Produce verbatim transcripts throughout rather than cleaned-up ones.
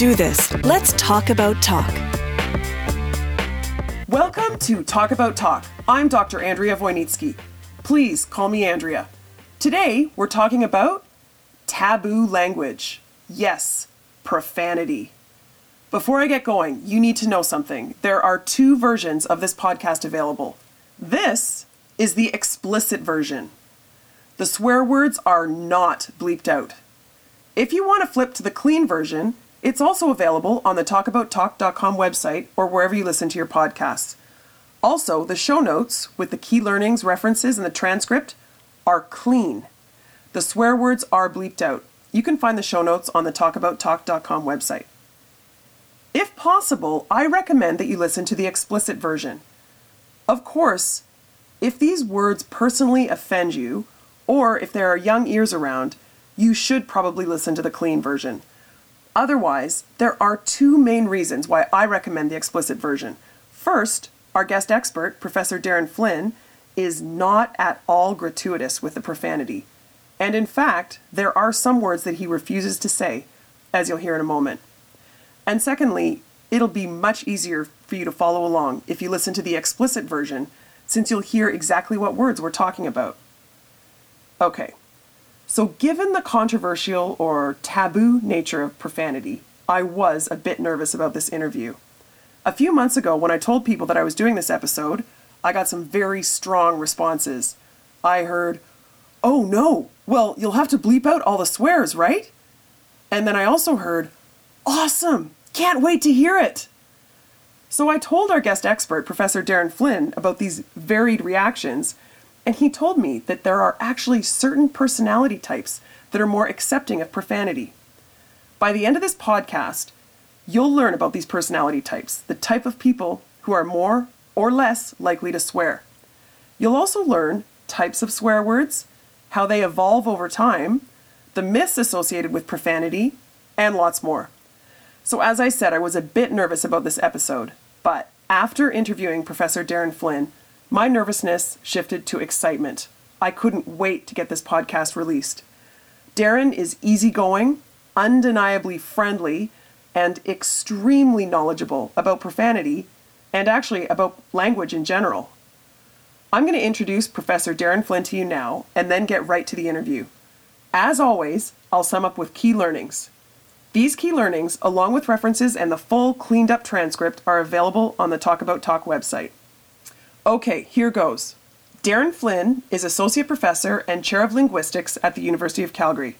do this. Let's talk about talk. Welcome to Talk About Talk. I'm Doctor Andrea Wojnicki. Please call me Andrea. Today, we're talking about taboo language. Yes, profanity. Before I get going, you need to know something. There are two versions of this podcast available. This is the explicit version. The swear words are not bleeped out. If you want to flip to the clean version, it's also available on the talk about talk dot com website or wherever you listen to your podcasts. Also, the show notes with the key learnings, references, and the transcript are clean. The swear words are bleeped out. You can find the show notes on the talk about talk dot com website. If possible, I recommend that you listen to the explicit version. Of course, if these words personally offend you, or if there are young ears around, you should probably listen to the clean version. Otherwise, there are two main reasons why I recommend the explicit version. First, our guest expert, Professor Darren Flynn, is not at all gratuitous with the profanity. And in fact, there are some words that he refuses to say, as you'll hear in a moment. And secondly, it'll be much easier for you to follow along if you listen to the explicit version, since you'll hear exactly what words we're talking about. Okay, so given the controversial or taboo nature of profanity, I was a bit nervous about this interview. A few months ago, when I told people that I was doing this episode, I got some very strong responses. I heard, "Oh no, well, you'll have to bleep out all the swears, right?" And then I also heard, "Awesome! Can't wait to hear it!" So I told our guest expert, Professor Darren Flynn, about these varied reactions, and he told me that there are actually certain personality types that are more accepting of profanity. By the end of this podcast, you'll learn about these personality types, the type of people who are more or less likely to swear. You'll also learn types of swear words, how they evolve over time, the myths associated with profanity, and lots more. So as I said, I was a bit nervous about this episode, but after interviewing Professor Darren Flynn, my nervousness shifted to excitement. I couldn't wait to get this podcast released. Darren is easygoing, undeniably friendly, and extremely knowledgeable about profanity, and actually about language in general. I'm going to introduce Professor Darren Flynn to you now, and then get right to the interview. As always, I'll sum up with key learnings. These key learnings, along with references and the full cleaned up transcript, are available on the Talk About Talk website. Okay, here goes. Darren Flynn is Associate Professor and Chair of Linguistics at the University of Calgary.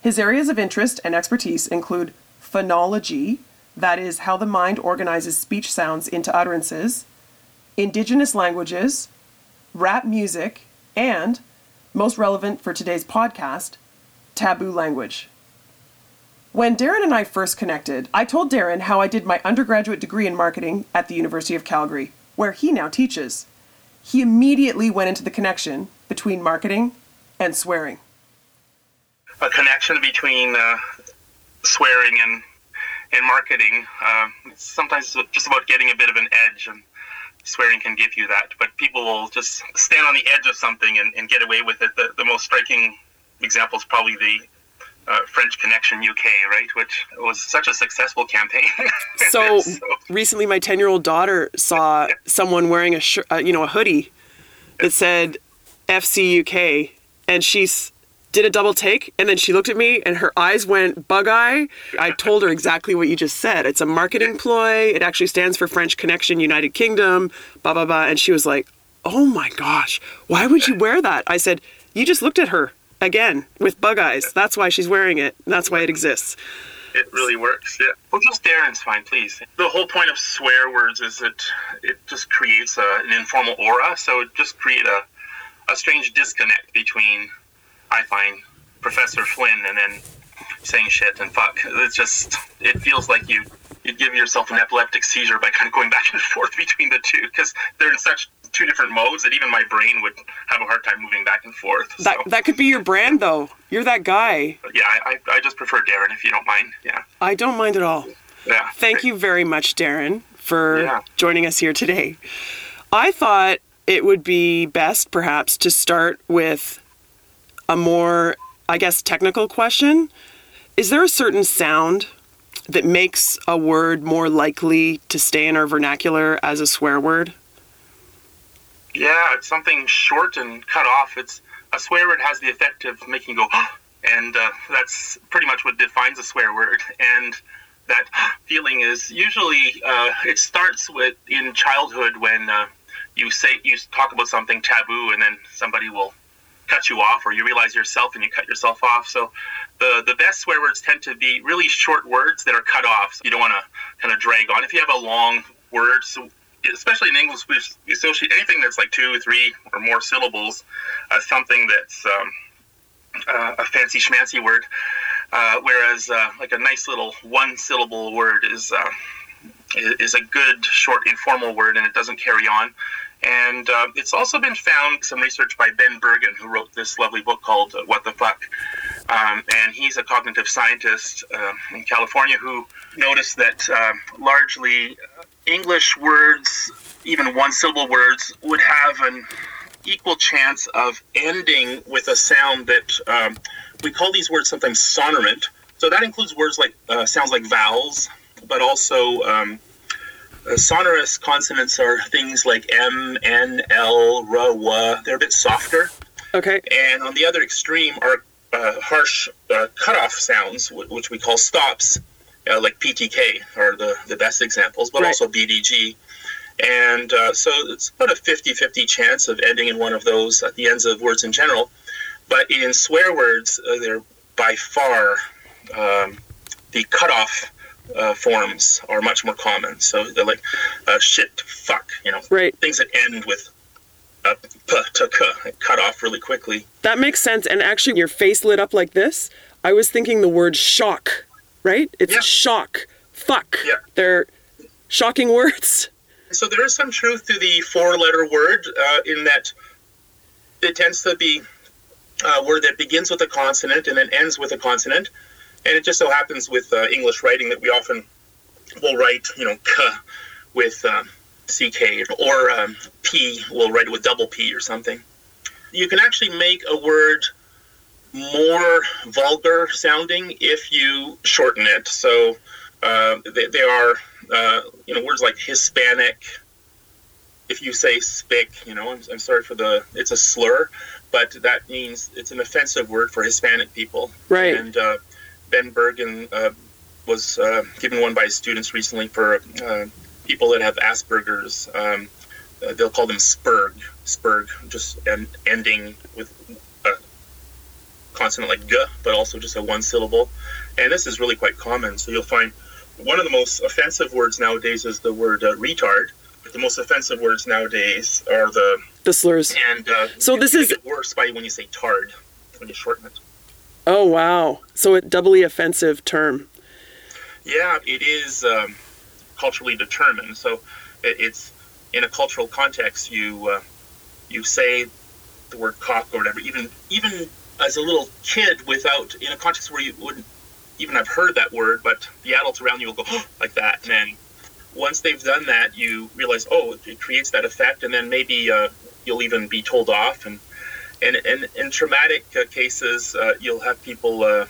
His areas of interest and expertise include phonology, that is, how the mind organizes speech sounds into utterances, Indigenous languages, rap music, and, most relevant for today's podcast, taboo language. When Darren and I first connected, I told Darren how I did my undergraduate degree in marketing at the University of Calgary, where he now teaches. He immediately went into the connection between marketing and swearing. A connection between uh, swearing and, and marketing. Uh, sometimes it's just about getting a bit of an edge, and swearing can give you that. But people will just stand on the edge of something and, and get away with it. The, the most striking example is probably the Uh, French Connection U K, right? Which was such a successful campaign. so, so recently, my ten-year-old daughter saw someone wearing a sh- uh, you know, a hoodie that said F C U K, and she s- did a double take, and then she looked at me, and her eyes went bug-eye. I told her exactly what you just said. It's a marketing ploy. It actually stands for French Connection United Kingdom, blah, blah, blah. And she was like, "Oh my gosh, why would you wear that?" I said, "You just looked at her." Again, with bug eyes. That's why she's wearing it. That's why it exists. It really works, yeah. Well, just Darren's fine, please. The whole point of swear words is that it just creates a, an informal aura, so it just creates a, a strange disconnect between, I find, Professor Flynn and then saying shit and fuck. It's just, it feels like you, you give yourself an epileptic seizure by kind of going back and forth between the two, because they're in such two different modes that even my brain would have a hard time moving back and forth. So. That that could be your brand, though. You're that guy. Yeah, I, I just prefer Darren, if you don't mind. Yeah. I don't mind at all. Yeah. Thank great. you very much, Darren, for yeah. joining us here today. I thought it would be best, perhaps, to start with a more, I guess, technical question. Is there a certain sound that makes a word more likely to stay in our vernacular as a swear word? Yeah, it's something short and cut off. It's a swear word has the effect of making you go, and uh, that's pretty much what defines a swear word. And that feeling is usually, uh, it starts with in childhood when uh, you say, you talk about something taboo, and then somebody will cut you off, or you realize yourself and you cut yourself off. So the the best swear words tend to be really short words that are cut off. So you don't want to kind of drag on. If you have a long word, so especially in English, we associate anything that's like two, three, or more syllables as something that's um, uh, a fancy schmancy word, uh, whereas uh, like a nice little one-syllable word is uh, is a good, short, informal word, and it doesn't carry on. And uh, it's also been found, some research by Ben Bergen, who wrote this lovely book called uh, What the Fuck, um, and he's a cognitive scientist uh, in California who noticed that uh, largely English words, even one-syllable words, would have an equal chance of ending with a sound that um, we call these words sometimes sonorant. So that includes words like uh, sounds like vowels, but also um, uh, sonorous consonants are things like M, N, L, R, W. They're a bit softer. Okay. And on the other extreme are uh, harsh uh, cutoff sounds, w- which we call stops. Uh, like P T K are the, the best examples, but right. Also B D G. And uh, so it's about a fifty-fifty chance of ending in one of those at the ends of words in general. But in swear words, uh, they're by far, um, the cutoff uh, forms are much more common. So they're like uh, shit, fuck, you know, right. Things that end with uh, p to k, cut off really quickly. That makes sense. And actually, your face lit up like this. I was thinking the word shock. Right? It's yeah. Shock. Fuck. Yeah. They're shocking words. So there is some truth to the four-letter word uh, in that it tends to be a word that begins with a consonant and then ends with a consonant. And it just so happens with uh, English writing that we often will write, you know, k with um, C K or um, P, we'll write it with double P or something. You can actually make a word more vulgar sounding if you shorten it. So uh, they, they are, uh, you know, words like Hispanic. If you say spic, you know, I'm, I'm sorry for the, it's a slur, but that means it's an offensive word for Hispanic people. Right. And uh, Ben Bergen uh, was uh, given one by his students recently for uh, people that have Asperger's. Um, uh, they'll call them spurg, spurg, just en- ending with consonant like g, but also just a one syllable. And this is really quite common. So you'll find one of the most offensive words nowadays is the word uh, retard, but the most offensive words nowadays are the the slurs. And uh, so this is worse by when you say tard, when you shorten it. Oh wow! So a doubly offensive term. Yeah, it is um, culturally determined. So it, it's in a cultural context. You uh, you say the word cock or whatever, even even. as a little kid, without in a context where you wouldn't even have heard that word, but the adults around you will go oh, like that, and then once they've done that, you realize oh, it creates that effect, and then maybe uh, you'll even be told off, and and and in traumatic uh, cases, uh, you'll have people uh,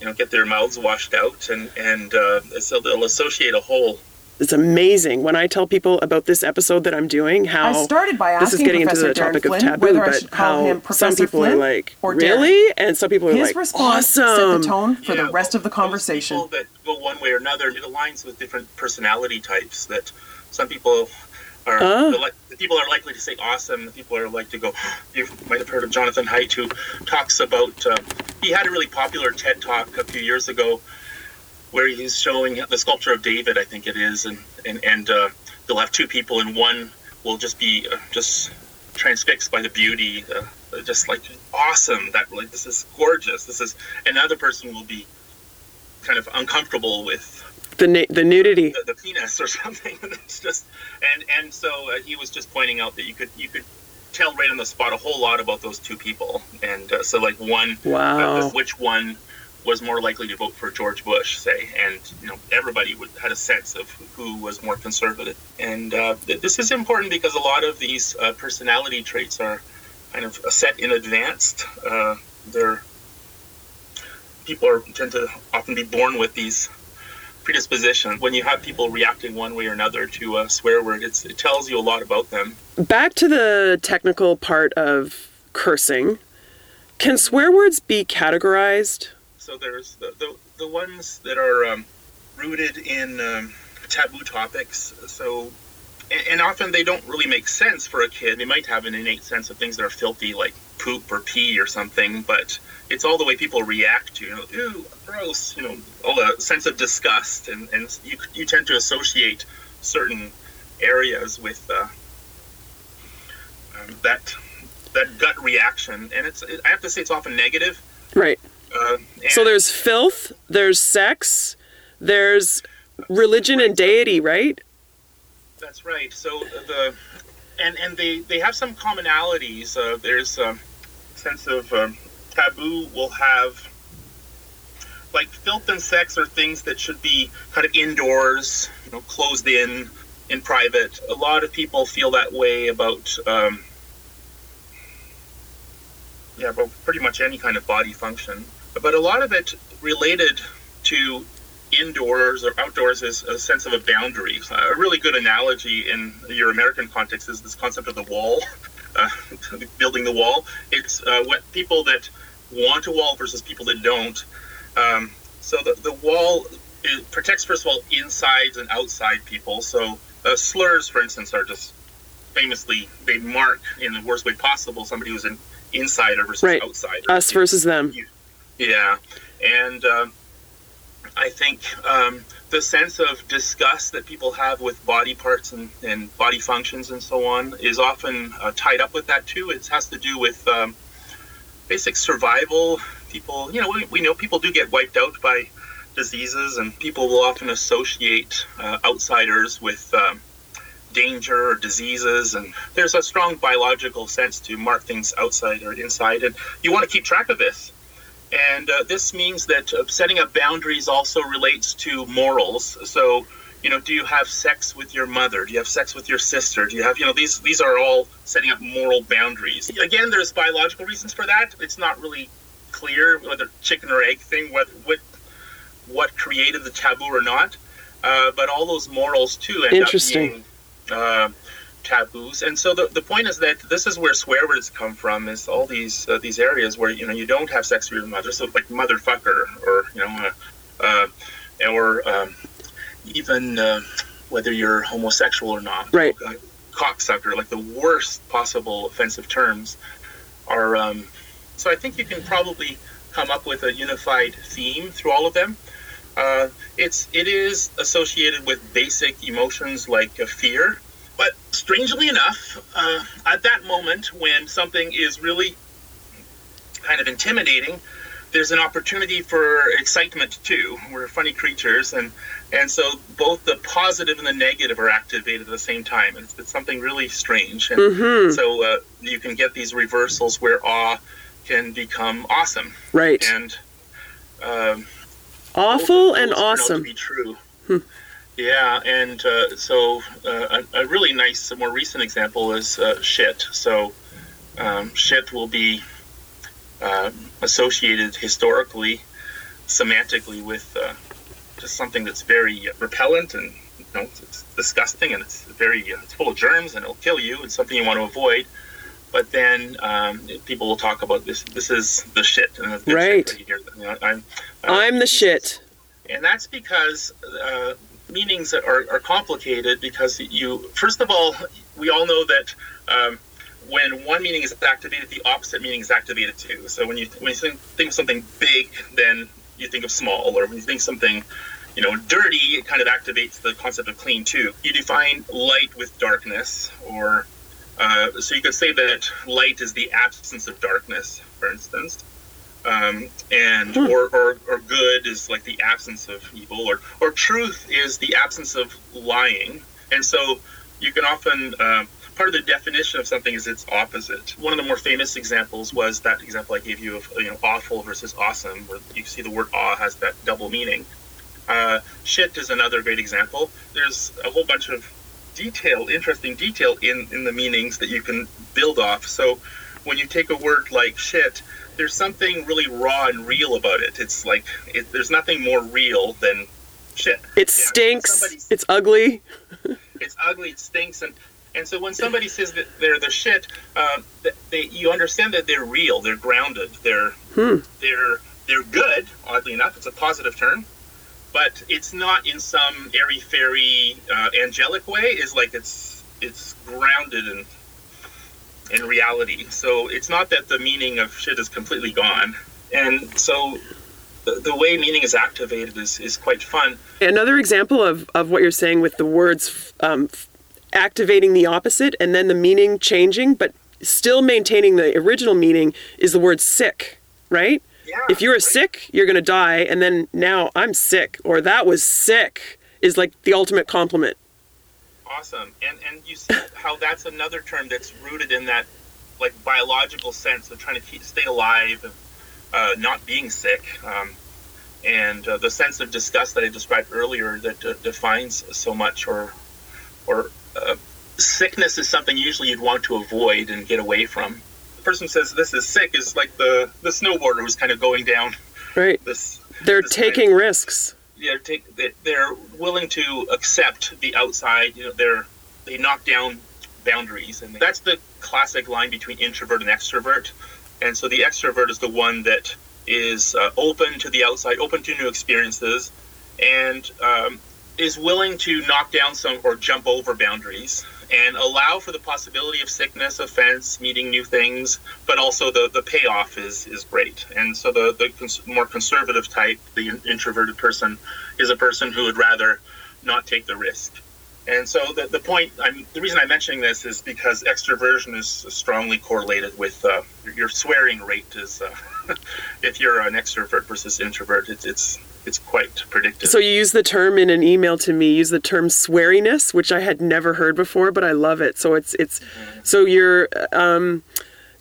you know get their mouths washed out, and and uh, so they'll associate a whole. It's amazing when I tell people about this episode that I'm doing. How I started by asking this is getting Professor into the Darren topic Flynn, of taboo, but how some people Flynn are like, really, and some people His are like, response awesome. Set the tone for yeah, the rest well, of the conversation. People that go one way or another, it aligns with different personality types. That some people are uh. the, the people are likely to say awesome. The people are like to go. You might have heard of Jonathan Haidt, who talks about. Uh, he had a really popular TED Talk a few years ago, where he's showing the sculpture of David, I think it is, and and, and uh, they'll have two people, and one will just be uh, just transfixed by the beauty, uh, just like awesome, that like this is gorgeous, this is, and the other person will be kind of uncomfortable with the na- the nudity, the, the penis or something. It's just, and and so uh, he was just pointing out that you could you could tell right on the spot a whole lot about those two people, and uh, so like one, wow, uh, which one was more likely to vote for George Bush, say, and you know everybody would, had a sense of who was more conservative. And uh, th- this is important because a lot of these uh, personality traits are kind of set in advance. Uh, they're people are, tend to often be born with these predisposition. When you have people reacting one way or another to a swear word, it's, it tells you a lot about them. Back to the technical part of cursing. Can swear words be categorized? So there's the the, the ones that are um, rooted in um, taboo topics. So, and, and often they don't really make sense for a kid. They might have an innate sense of things that are filthy, like poop or pee or something, but it's all the way people react to, you know, ew, gross, you know, all the sense of disgust, and, and you you tend to associate certain areas with uh, um, that that gut reaction, and it's it, I have to say it's often negative. Right. Uh, so there's filth, there's sex, there's religion and deity, right? That's right. So the and and they, they have some commonalities. Uh, there's a sense of um, taboo will have, like, filth and sex are things that should be kind of indoors, you know, closed in, in private. A lot of people feel that way about. Um, Yeah, but pretty much any kind of body function. But a lot of it related to indoors or outdoors is a sense of a boundary. A really good analogy in your American context is this concept of the wall, uh, building the wall. It's uh, what people that want a wall versus people that don't. Um, so the, the wall is, protects, first of all, insides and outside people. So uh, slurs, for instance, are just famously, they mark in the worst way possible somebody who's in insider versus right. outsider. Us versus them. Yeah. And um, I think um, the sense of disgust that people have with body parts and, and body functions and so on is often uh, tied up with that too. It has to do with um, basic survival. People, you know, we, we know people do get wiped out by diseases, and people will often associate uh, outsiders with um, danger or diseases, and there's a strong biological sense to mark things outside or inside, and you want to keep track of this. And uh, this means that uh, setting up boundaries also relates to morals. So, you know, do you have sex with your mother? Do you have sex with your sister? Do you have, you know, these these are all setting up moral boundaries. Again, there's biological reasons for that. It's not really clear whether chicken or egg thing, what what what created the taboo or not. Uh, but all those morals too end Interesting. up being Uh, taboos. And so the, the point is that this is where swear words come from, is all these uh, these areas where, you know, you don't have sex with your mother, so like motherfucker, or, you know, uh, uh, or um, even uh, whether you're homosexual or not. Right. Uh, cocksucker, like the worst possible offensive terms are. Um, so I think you can probably come up with a unified theme through all of them. Uh, it's it is associated with basic emotions like uh, fear, but strangely enough, uh, at that moment when something is really kind of intimidating, there's an opportunity for excitement too. We're funny creatures, and and so both the positive and the negative are activated at the same time. It's, it's something really strange, and mm-hmm. so uh, you can get these reversals where awe can become awesome, right? And um, awful and awesome. To be true. Hmm. Yeah, and uh, so uh, a, a really nice, a more recent example is uh, shit. So um, shit will be uh, associated historically, semantically, with uh, just something that's very repellent, and, you know, it's disgusting, and it's very uh, it's full of germs, and it'll kill you. It's something you want to avoid. But then um, people will talk about this. This is the shit. And that's right. Shit right you know, I'm, uh, I'm the shit. And that's because uh, meanings are, are complicated because you, first of all, we all know that um, when one meaning is activated, the opposite meaning is activated too. So when you when you think, think of something big, then you think of small. Or when you think something, you know, dirty, it kind of activates the concept of clean too. You define light with darkness, or... Uh, so you could say that light is the absence of darkness, for instance, um, and hmm. or, or or good is like the absence of evil, or or truth is the absence of lying. And so you can often uh, part of the definition of something is its opposite. One of the more famous examples was that example I gave you of, you know, awful versus awesome, where you see the word awe has that double meaning. Uh, shit is another great example. There's a whole bunch of detail, interesting detail in, in the meanings that you can build off. So when you take a word like shit, there's something really raw and real about it. It's like, it, there's nothing more real than shit. It yeah, stinks. It's ugly. It's ugly. It stinks. And, and so when somebody says that they're the shit, uh, they, you understand that they're real. They're grounded. They're hmm. they're they're good. Oddly enough, it's a positive term. But it's not in some airy fairy uh, angelic way. It's like it's it's grounded in in reality. So it's not that the meaning of shit is completely gone. And so the, the way meaning is activated is, is quite fun. Another example of, of what you're saying with the words um, activating the opposite and then the meaning changing, but still maintaining the original meaning is the word sick, right? Yeah, if you were right. sick, you're going to die. And then now I'm sick, or that was sick is like the ultimate compliment. Awesome. And and you see how that's another term that's rooted in that like biological sense of trying to keep, stay alive, of uh, not being sick. Um, and uh, the sense of disgust that I described earlier that uh, defines so much or, or uh, sickness is something usually you'd want to avoid and get away from. Person says this is sick is like the the snowboarder who's kind of going down right this they're this taking kind of, risks they're take they're willing to accept the outside, you know, they're they knock down boundaries, and that's the classic line between introvert and extrovert. And so the extrovert is the one that is uh, open to the outside, open to new experiences, and um is willing to knock down some or jump over boundaries and allow for the possibility of sickness, offense, meeting new things, but also the, the payoff is, is great. And so the, the cons- more conservative type, the introverted person, is a person who would rather not take the risk. And so the, the point, I'm, the reason I'm mentioning this is because extroversion is strongly correlated with uh, your swearing rate is, uh, if you're an extrovert versus introvert, it's it's it's quite predictive. So you use the term in an email to me, use the term sweariness, which I had never heard before, but I love it. So it's, it's, mm-hmm. so your, um,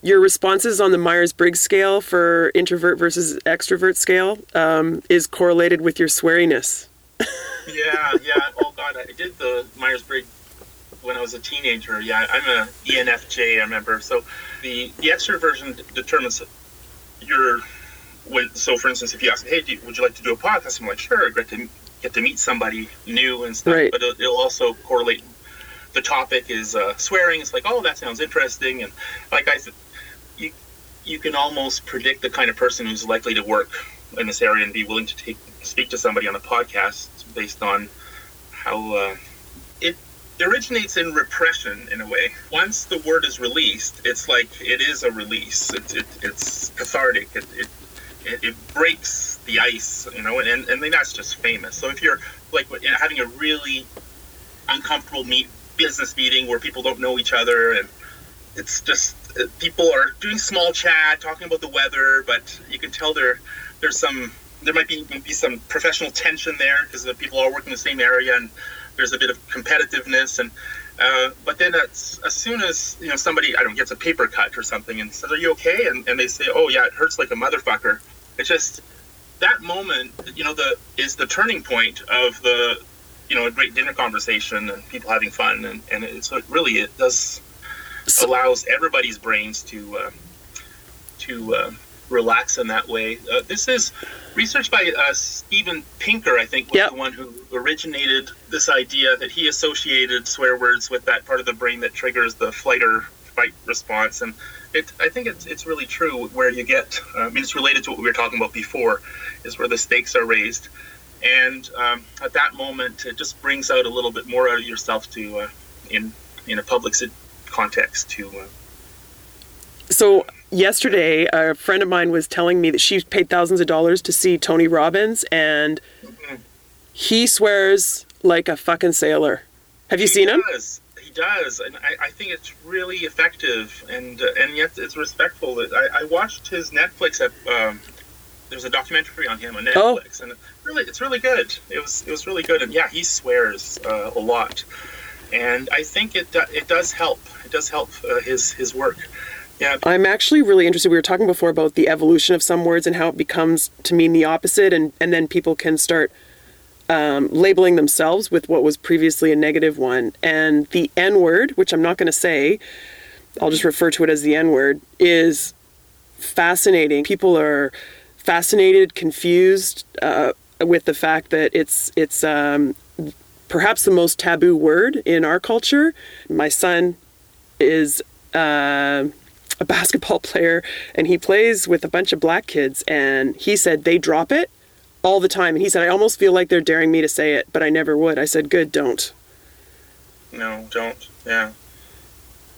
your responses on the Myers-Briggs scale for introvert versus extrovert scale, um, is correlated with your sweariness. yeah, yeah. Oh God, I did the Myers-Briggs when I was a teenager. Yeah, I'm a E N F J, I remember. So the, the extroversion determines your, when, so for instance, if you ask, hey, do you, would you like to do a podcast? I'm like, sure, I'd get to, get to meet somebody new and stuff. Right. But it'll, it'll also correlate. The topic is uh, swearing. It's like, oh, that sounds interesting. And like I said, you, you can almost predict the kind of person who's likely to work in this area and be willing to take speak to somebody on a podcast based on how uh, it originates in repression in a way. Once the word is released, it's like it is a release. It, it, it's cathartic. It, it It, it breaks the ice, you know, and, and, and that's just famous. So if you're like having a really uncomfortable meet business meeting where people don't know each other, and it's just people are doing small chat, talking about the weather, but you can tell there there's some there might be be some professional tension there because the people are working in the same area, and there's a bit of competitiveness. And uh, but then as, as soon as, you know, somebody, I don't know, gets a paper cut or something and says, are you okay? And, and they say, oh yeah, it hurts like a motherfucker. It's just that moment, you know, the is the turning point of the, you know, a great dinner conversation and people having fun. And, and it's it really, it does allows everybody's brains to, uh, to uh, relax in that way. Uh, this is research by uh, Steven Pinker, I think, was yep. the one who originated this idea that he associated swear words with that part of the brain that triggers the flight or fight response. And it, I think it's, it's really true where you get, uh, I mean, it's related to what we were talking about before, is where the stakes are raised. And um, at that moment, it just brings out a little bit more out of yourself to, uh, in, in a public context to... Uh, so yesterday, a friend of mine was telling me that she paid thousands of dollars to see Tony Robbins, and mm-hmm. he swears like a fucking sailor. Have you he seen does. him? He does. And I, I think it's really effective, and uh, and yet it's respectful. I, I watched his Netflix. At, um, there's a documentary on him on Netflix, oh. and really, it's really good. It was it was really good, and yeah, he swears uh, a lot, and I think it do, it does help. It does help uh, his his work. Yeah. I'm actually really interested. We were talking before about the evolution of some words and how it becomes to mean the opposite, and, and then people can start um, labeling themselves with what was previously a negative one. And the N-word, which I'm not going to say, I'll just refer to it as the N-word, is fascinating. People are fascinated, confused, uh, with the fact that it's it's um, perhaps the most taboo word in our culture. My son is uh, a basketball player, and he plays with a bunch of black kids, and he said they drop it all the time. And he said, I almost feel like they're daring me to say it, but I never would. I said, good, don't. No, don't. Yeah.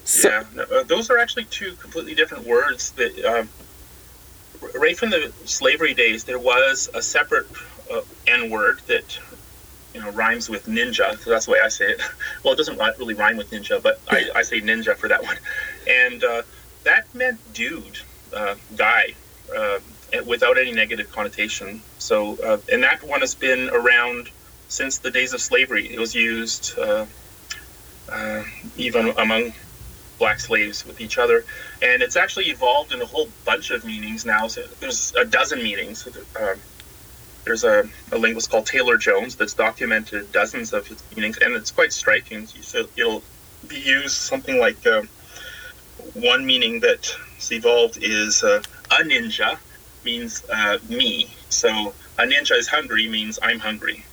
So, yeah. No, those are actually two completely different words that, um, right from the slavery days, there was a separate uh, N-word that, you know, rhymes with ninja. So that's the way I say it. Well, it doesn't really rhyme with ninja, but I, I say ninja for that one. And uh, that meant dude, uh, guy, uh, without any negative connotation. So, uh, and that one has been around since the days of slavery. It was used uh, uh, even among black slaves with each other, and it's actually evolved in a whole bunch of meanings now. So there's a dozen meanings. Um, there's a, a linguist called Taylor Jones that's documented dozens of its meanings, and it's quite striking. So it'll be used something like um, one meaning that's evolved is uh, a ninja means uh, me. So a ninja is hungry means I'm hungry,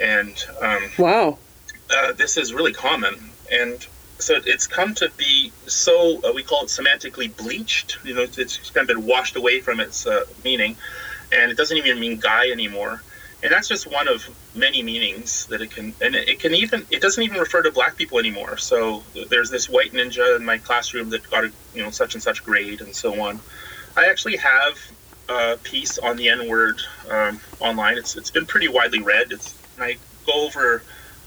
and um, wow, uh, this is really common. And so it's come to be so, uh, we call it semantically bleached. You know, it's kind of been washed away from its uh, meaning, and it doesn't even mean guy anymore. And that's just one of many meanings that it can, and it can even, it doesn't even refer to black people anymore. So there's this white ninja in my classroom that got, a, you know, such and such grade and so on. I actually have a piece on the N-word um, online. It's It's been pretty widely read. It's, and I go over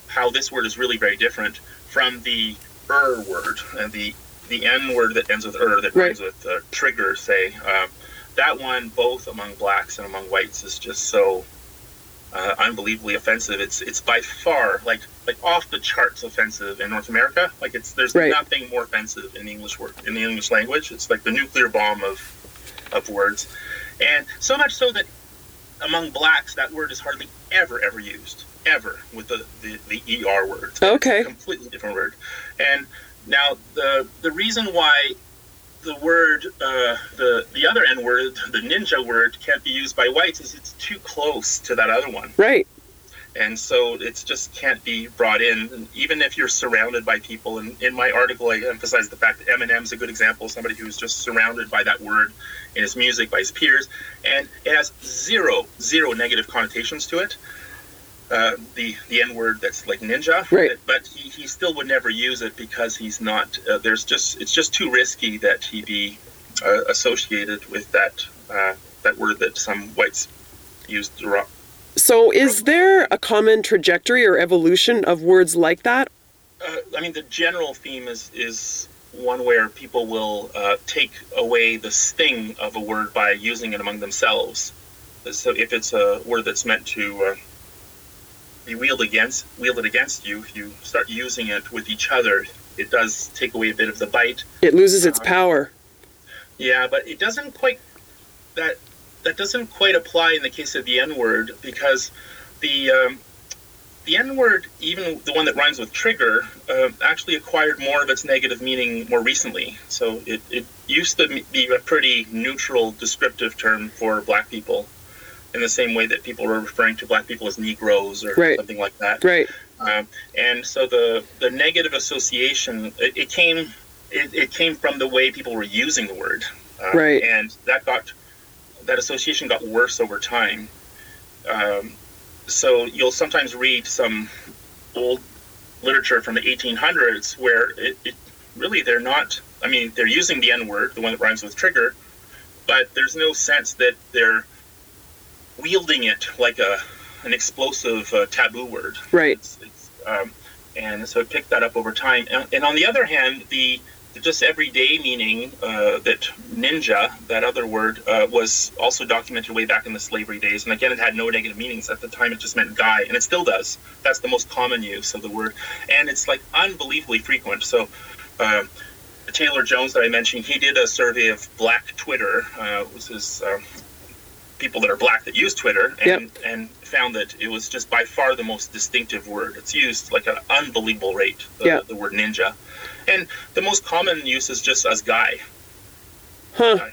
how this word is really very different from the er word, and the the N word that ends with er, that right. ends with uh, trigger, say. Um, that one, both among blacks and among whites, is just so uh, unbelievably offensive. It's it's by far like like off the charts offensive in North America. Like it's there's right. nothing more offensive in the English word in the English language. It's like the nuclear bomb of of words, and so much so that among blacks that word is hardly ever ever used. Ever with the, the, the E R word. Okay. It's a completely different word. And now the the reason why the word, uh, the, the other N word, the ninja word, can't be used by whites is it's too close to that other one. Right. And so it just can't be brought in, and even if you're surrounded by people. And in my article, I emphasize the fact that Eminem's a good example, somebody who's just surrounded by that word in his music, by his peers. And it has zero, zero negative connotations to it. Uh, the the N word that's like ninja, right. but he, he still would never use it because he's not. Uh, there's just it's just too risky that he be uh, associated with that uh, that word that some whites use. Derog- so, is there a common trajectory or evolution of words like that? Uh, I mean, the general theme is is one where people will uh, take away the sting of a word by using it among themselves. So, if it's a word that's meant to uh, You wield against wield it against you. If you start using it with each other, it does take away a bit of the bite. It loses its uh, power. Yeah, but it doesn't quite that that doesn't quite apply in the case of the N-word, because the um, the N-word, even the one that rhymes with trigger, uh, actually acquired more of its negative meaning more recently. So it it used to be a pretty neutral descriptive term for black people, in the same way that people were referring to black people as Negroes or right. something like that. Right. Um, and so the, the negative association, it, it came it, it came from the way people were using the word. Uh, right. And that got that association got worse over time. Um, so you'll sometimes read some old literature from the eighteen hundreds where it, it really they're not, I mean, they're using the N-word, the one that rhymes with trigger, but there's no sense that they're wielding it like a an explosive uh, taboo word, right? It's, it's, um, and so I picked that up over time. And, and on the other hand, the, the just everyday meaning uh, that ninja, that other word, uh, was also documented way back in the slavery days. And again, it had no negative meanings at the time. It just meant guy, and it still does. That's the most common use of the word, and it's like unbelievably frequent. So. Uh, Taylor Jones that I mentioned, he did a survey of Black Twitter. Uh, it was his. Uh, people that are black that use Twitter, and, yep. and found that it was just by far the most distinctive word. It's used like an unbelievable rate, the, yep. the word ninja. And the most common use is just as guy. Huh.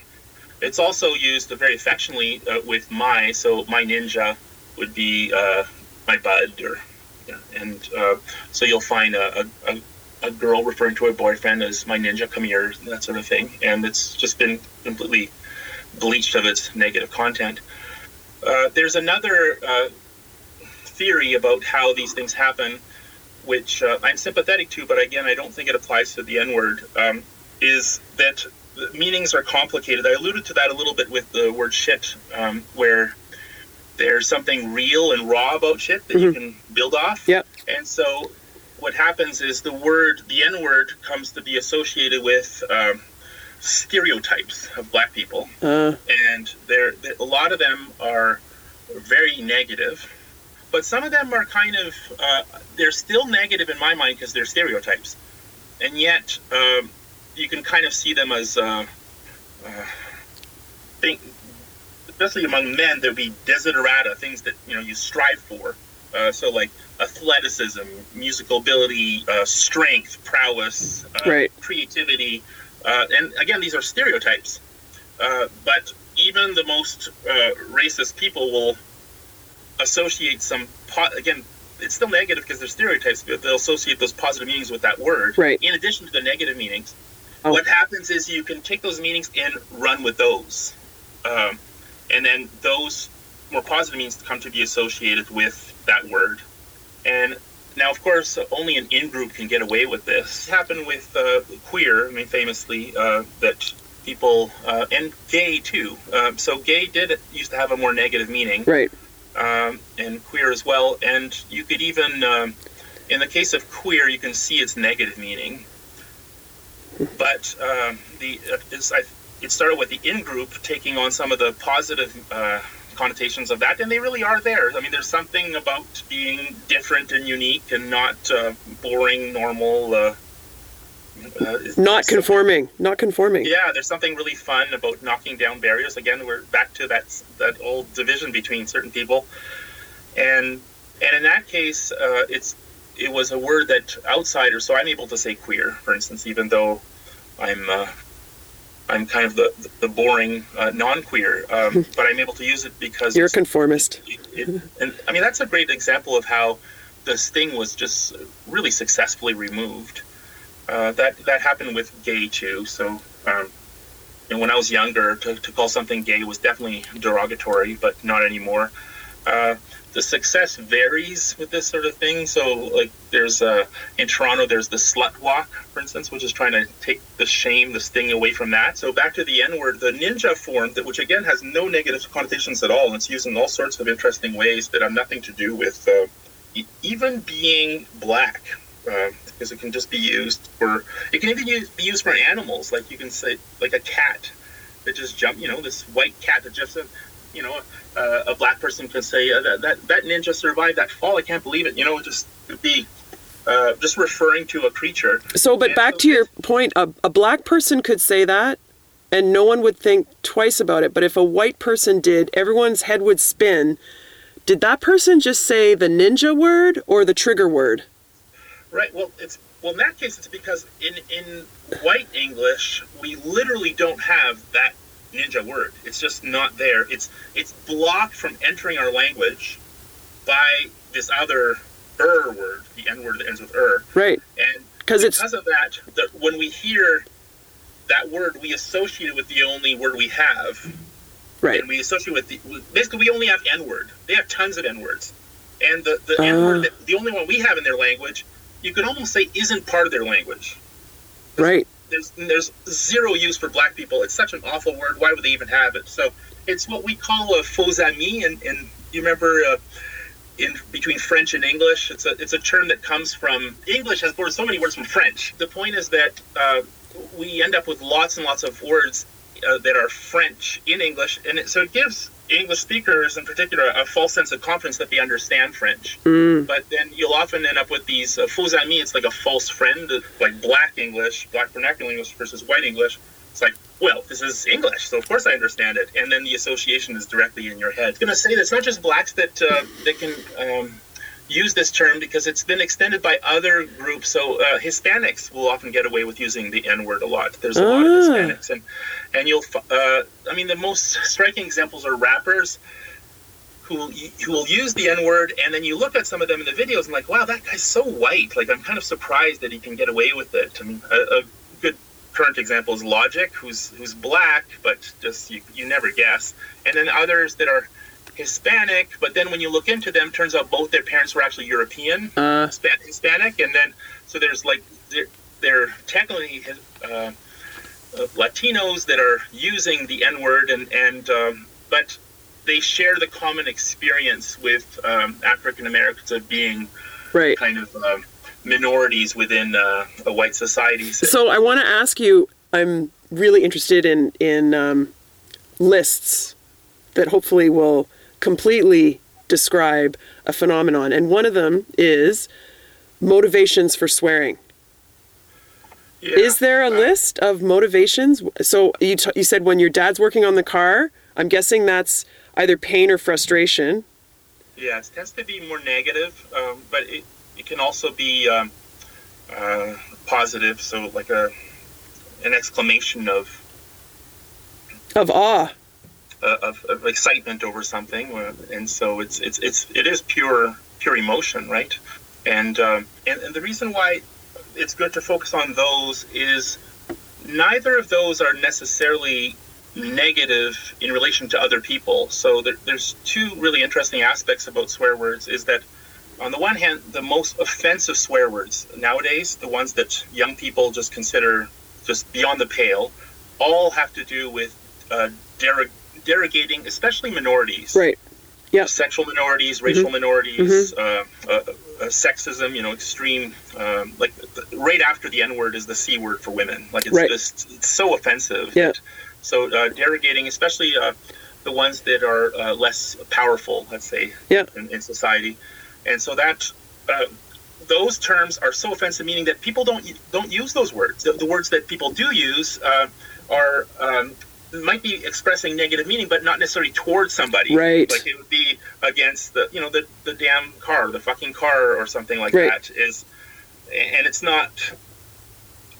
It's also used very affectionately uh, with my, so my ninja, would be uh, my bud, or yeah. And uh, so you'll find a, a a girl referring to a boyfriend as my ninja, come here, that sort of thing. And it's just been completely bleached of its negative content. Uh, there's another uh, theory about how these things happen, which uh, I'm sympathetic to, but again, I don't think it applies to the N-word, um, is that the meanings are complicated. I alluded to that a little bit with the word shit, um, where there's something real and raw about shit that mm-hmm. you can build off. Yep. And so what happens is the word, the N-word, comes to be associated with um, stereotypes of black people. Uh. And there, a lot of them are very negative. But some of them are kind of, uh, they're still negative in my mind because they're stereotypes. And yet, um, you can kind of see them as, uh, uh, think, especially among men, there would be desiderata, things that, you know, you strive for. Uh, so like athleticism, musical ability, uh, strength, prowess, uh, right. creativity. Uh, and again, these are stereotypes. Uh, but even the most uh, racist people will associate some, po- again, it's still negative because they're stereotypes, but they'll associate those positive meanings with that word. Right. In addition to the negative meanings, oh. what happens is you can take those meanings and run with those. Um, and then those more positive meanings come to be associated with that word. And now, of course, only an in-group can get away with this. It happened with uh, queer, I mean, famously, uh, that people, uh, and gay too. Um, so gay did used to have a more negative meaning. Right. Um, and queer as well, and you could even, um, in the case of queer, you can see its negative meaning. But um, the uh, it's, I, it started with the in-group taking on some of the positive uh, connotations of that, and they really are there. I mean, there's something about being different and unique and not uh, boring, normal. Uh, uh, not conforming, not conforming. Yeah, there's something really fun about knocking down barriers. Again, we're back to that that old division between certain people, and and in that case, uh, it's it was a word that outsiders. So I'm able to say queer, for instance, even though I'm uh, I'm kind of the the boring uh, non-queer, um, but I'm able to use it because you're a conformist. It, it, it, and I mean, that's a great example of how this thing was just really successfully removed. Uh, that that happened with gay too. So, um, and when I was younger, to, to call something gay was definitely derogatory, but not anymore. Uh, the success varies with this sort of thing. So, like, there's uh, in Toronto, there's the slut walk, for instance, which is trying to take the shame, the sting away from that. So back to the N word, the ninja form, that which again has no negative connotations at all. And it's used in all sorts of interesting ways that have nothing to do with uh, e- even being black. Uh, because it can just be used for, it can even use, be used for animals. Like you can say, like a cat that just jumped, you know, this white cat that just, you know, uh, a black person can say, uh, that, that that ninja survived that fall. I can't believe it. You know, it just it'd be uh, just referring to a creature. So, but and back so to your point, a, a black person could say that and no one would think twice about it. But if a white person did, everyone's head would spin. Did that person just say the ninja word or the trigger word? Right. Well, it's well in that case, it's because in, in white English, we literally don't have that ninja word. It's just not there. It's it's blocked from entering our language by this other er word, the N word that ends with er. Right. And because it's because of that, that when we hear that word, we associate it with the only word we have. Right. And we associate with the basically we only have N word. They have tons of N words, and the the uh. N word that, the only one we have in their language. You could almost say isn't part of their language. Right. There's there's zero use for black people. It's such an awful word. Why would they even have it? So it's what we call a faux ami. And, and you remember uh, in between French and English, it's a it's a term that comes from English has borrowed so many words from French. The point is that uh, we end up with lots and lots of words uh, that are French in English, and it, so it gives English speakers in particular a false sense of confidence that they understand French. Mm. But then you'll often end up with these uh, faux amis. It's like a false friend, like black English, black vernacular English versus white English. It's like, well, this is English, so of course I understand it. And then the association is directly in your head. I was going to say that it's not just blacks that, uh, that can um, use this term because it's been extended by other groups. So uh, Hispanics will often get away with using the N-word a lot. There's a ah. lot of Hispanics. And And you'll, uh, I mean, the most striking examples are rappers who who who will use the N-word, and then you look at some of them in the videos and like, wow, that guy's so white. Like, I'm kind of surprised that he can get away with it. I mean, a, a good current example is Logic, who's who's black, but just you, you never guess. And then others that are Hispanic, but then when you look into them, turns out both their parents were actually European, uh, Hispanic, and then so there's like they're, they're technically uh, Latinos that are using the N-word, and and um, but they share the common experience with um, African Americans of being right. kind of uh, minorities within uh, a white society. So, so I want to ask you. I'm really interested in in um, lists that hopefully will completely describe a phenomenon. And one of them is motivations for swearing. Yeah. Is there a uh, list of motivations? So you t- you said when your dad's working on the car, I'm guessing that's either pain or frustration. Yeah, it tends to be more negative, um, but it, it can also be um, uh, positive. So like a an exclamation of... Of awe. Of, of excitement over something, and so it's it's it's it is pure pure emotion, right? And, um, and and the reason why it's good to focus on those is neither of those are necessarily negative in relation to other people. So there, there's two really interesting aspects about swear words. Is that on the one hand, the most offensive swear words nowadays, the ones that young people just consider just beyond the pale, all have to do with uh, derog. derogating, especially minorities, right? Yeah, sexual minorities, racial mm-hmm. minorities, mm-hmm. Uh, uh, uh, sexism. You know, extreme. Um, like th- right after the N word is the C word for women. Like it's right. just it's so offensive. Yeah. That, so uh, derogating, especially uh, the ones that are uh, less powerful, let's say, yeah. in, in society, and so that uh, those terms are so offensive, meaning that people don't don't use those words. The, the words that people do use uh, are. Um, might be expressing negative meaning, but not necessarily towards somebody. Right. Like it would be against the, you know, the, the damn car, the fucking car or something like right. that is, and it's not,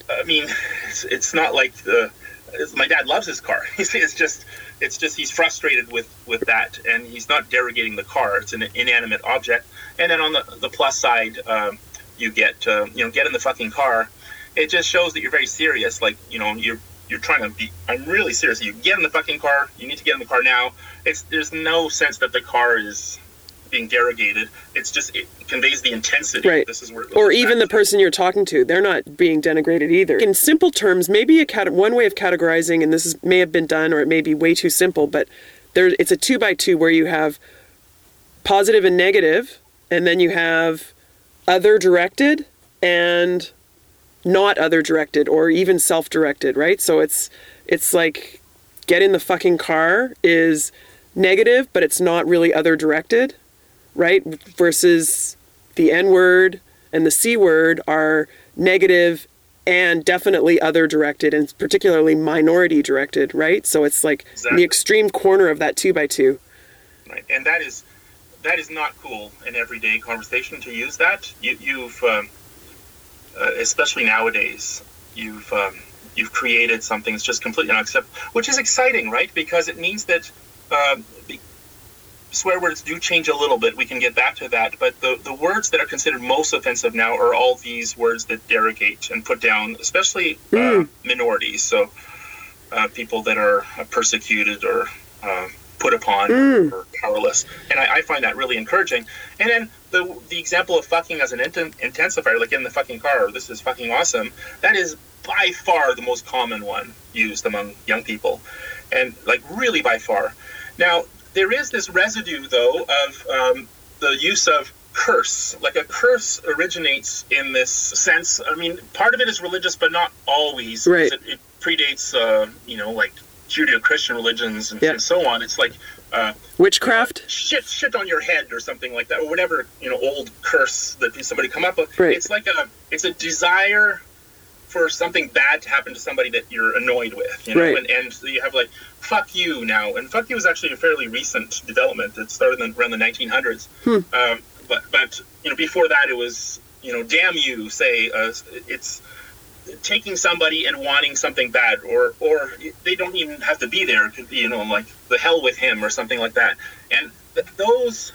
I mean, it's, it's not like the, it's, my dad loves his car. It's just, it's just, he's frustrated with, with that. And he's not derogating the car. It's an inanimate object. And then on the, the plus side, um, you get, uh, you know, get in the fucking car. It just shows that you're very serious. Like, you know, you're, You're trying to be, I'm really serious. You get in the fucking car. You need to get in the car now. It's, there's no sense that the car is being derogated. It's just, it conveys the intensity. Right. This is where or even the person you're talking to, they're not being denigrated either. In simple terms, maybe a cat, one way of categorizing, and this is, may have been done or it may be way too simple, but there, it's a two by two where you have positive and negative, and then you have other directed and not other directed or even self-directed, right? So it's it's like get in the fucking car is negative, but it's not really other directed, right? Versus the N-word and the C-word are negative and definitely other directed and particularly minority directed, right? So it's like exactly. the extreme corner of that two by two. Right, and that is that is not cool in everyday conversation to use that. You, you've... Um... Uh, especially nowadays, you've um, you've created something that's just completely unacceptable, which is exciting, right? Because it means that uh, the swear words do change a little bit. We can get back to that, but the, the words that are considered most offensive now are all these words that derogate and put down, especially uh, mm. minorities, so uh, people that are persecuted or uh, put upon mm. or, or powerless. And I, I find that really encouraging. And then the the example of fucking as an inten- intensifier, like in the fucking car, or this is fucking awesome, that is by far the most common one used among young people. And like really by far. Now, there is this residue though of um, the use of curse. Like a curse originates in this sense. I mean, part of it is religious, but not always. Right. It, it predates, uh, you know, like Judeo-Christian religions and, yeah. and so on. It's like uh, witchcraft, uh, shit, shit on your head, or something like that, or whatever, you know, old curse that somebody come up with. Right. It's like a, it's a desire for something bad to happen to somebody that you're annoyed with, you know. Right. And, and so you have like "fuck you" now, and "fuck you" is actually a fairly recent development. It started in, around the nineteen hundreds, hmm. um, but but you know before that it was you know "damn you." Say uh, it's. Taking somebody and wanting something bad, or or they don't even have to be there. It could be, you know, like the hell with him or something like that. And th- those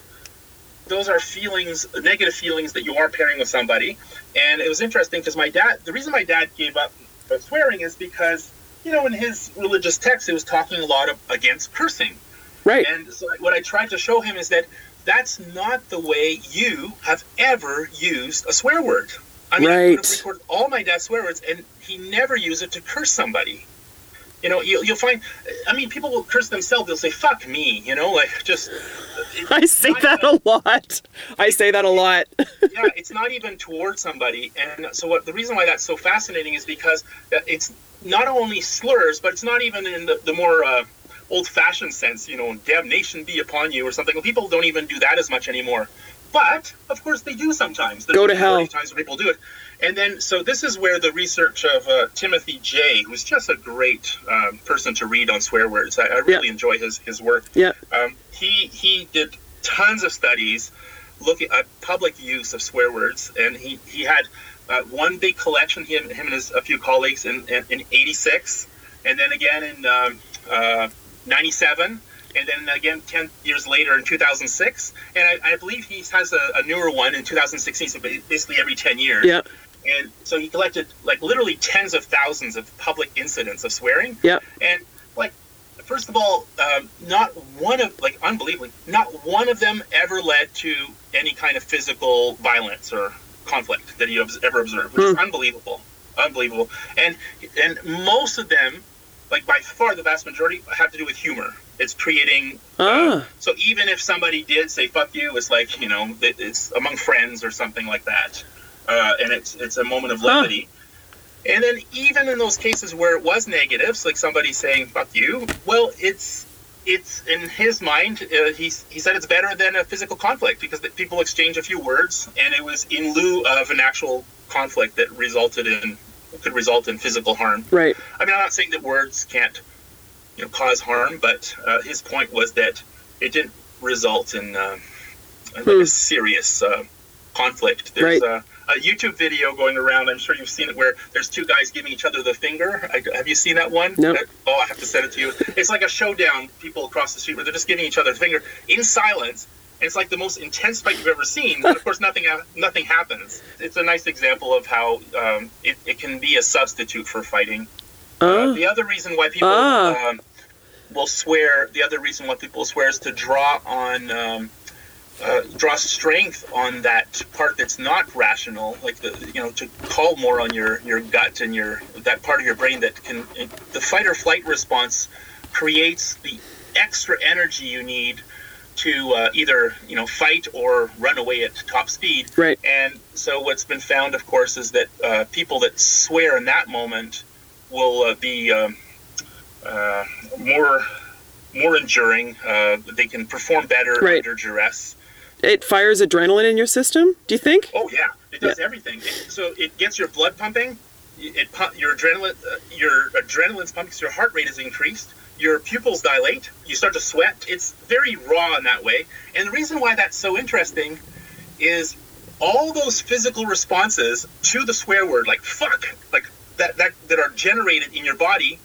those are feelings, negative feelings that you are pairing with somebody. And it was interesting because my dad, the reason my dad gave up swearing is because, you know, in his religious text, it was talking a lot of, against cursing. Right. And so what I tried to show him is that that's not the way you have ever used a swear word. I mean, right. I could have recorded all my dad's swear words, and he never used it to curse somebody. You know, you, you'll find, I mean, people will curse themselves. They'll say, fuck me, you know, like just. It, I say that even, a lot. I say that a lot. Yeah, it's not even towards somebody. And so what the reason why that's so fascinating is because it's not only slurs, but it's not even in the, the more uh, old-fashioned sense, you know, damnation be upon you or something. Well, people don't even do that as much anymore. But, of course, they do sometimes. There's Go to hell. Times when people do it. And then, so this is where the research of uh, Timothy Jay, who's just a great um, person to read on swear words. I, I really yeah. enjoy his, his work. Yeah. Um, he he did tons of studies looking at public use of swear words. And he, he had uh, one big collection, he had, him and his, a few colleagues, in, in, in eighty-six. And then again in um, uh, ninety-seven. And then again, ten years later in two thousand six, and I, I believe he has a, a newer one in two thousand sixteen. So basically, every ten years. Yeah. And so he collected like literally tens of thousands of public incidents of swearing. Yeah. And like, first of all, um, not one of like unbelievably, not one of them ever led to any kind of physical violence or conflict that you ever observed, which mm. is unbelievable, unbelievable. And and most of them, like by far the vast majority, have to do with humor. It's creating, ah. uh, so even if somebody did say "fuck you," it's like, you know, it, it's among friends or something like that, uh, and it's it's a moment of levity. Ah. And then even in those cases where it was negatives, like somebody saying "fuck you," well, it's it's in his mind, uh, he he said it's better than a physical conflict because the, people exchange a few words, and it was in lieu of an actual conflict that resulted in could result in physical harm. Right. I mean, I'm not saying that words can't, you know, cause harm, but uh, his point was that it didn't result in uh, like hmm. a serious uh, conflict. There's right. a, a YouTube video going around, I'm sure you've seen it, where there's two guys giving each other the finger. I, have you seen that one? No. Nope. Oh, I have to send it to you. It's like a showdown, people across the street, where they're just giving each other the finger in silence. And it's like the most intense fight you've ever seen. But of course, nothing nothing happens. It's a nice example of how um, it, it can be a substitute for fighting. Uh, uh, the other reason why people... Uh. Um, will swear, the other reason why people swear is to draw on, um, uh, draw strength on that part that's not rational, like the, you know, to call more on your, your gut and your, that part of your brain that can, it, the fight or flight response creates the extra energy you need to uh, either, you know, fight or run away at top speed. Right. And so what's been found, of course, is that uh, people that swear in that moment will uh, be, um, Uh, more, more enduring. Uh, they can perform better right. under duress. It fires adrenaline in your system. Do you think? Oh yeah, it does yeah. everything. It, so it gets your blood pumping. It, it your adrenaline, uh, your adrenaline's pumping. So your heart rate is increased. Your pupils dilate. You start to sweat. It's very raw in that way. And the reason why that's so interesting is all those physical responses to the swear word, like fuck, like that that that are generated in your body.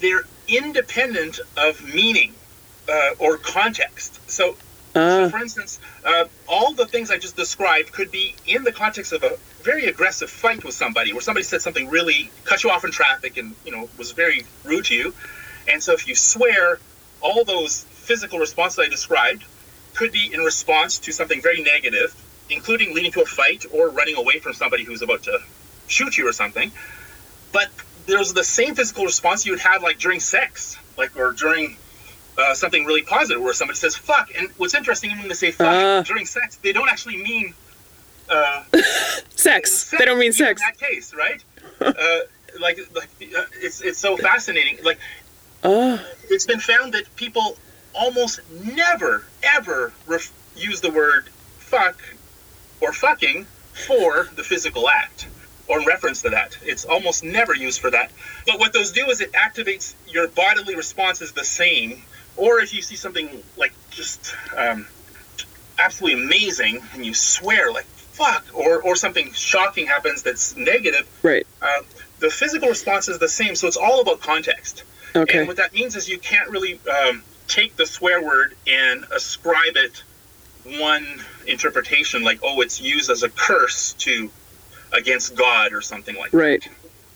They're independent of meaning uh, or context. So, uh, so for instance, uh, all the things I just described could be in the context of a very aggressive fight with somebody, where somebody said something really cut you off in traffic and, you know, was very rude to you. And so if you swear, all those physical responses I described could be in response to something very negative, including leading to a fight or running away from somebody who's about to shoot you or something. But there's the same physical response you would have like during sex, like, or during uh, something really positive where somebody says fuck. And what's interesting, when they say fuck uh, during sex, they don't actually mean uh, sex. sex. They don't mean sex. In that case, right? uh, like, like uh, it's it's so fascinating. Like, uh, it's been found that people almost never, ever ref- use the word fuck or fucking for the physical act. Or reference to that. It's almost never used for that. But what those do is it activates your bodily response is the same. Or if you see something like just um, absolutely amazing and you swear like fuck, or, or something shocking happens that's negative, right? Uh, the physical response is the same. So it's all about context. Okay. And what that means is you can't really um, take the swear word and ascribe it one interpretation, like, oh, it's used as a curse to against God or something like right.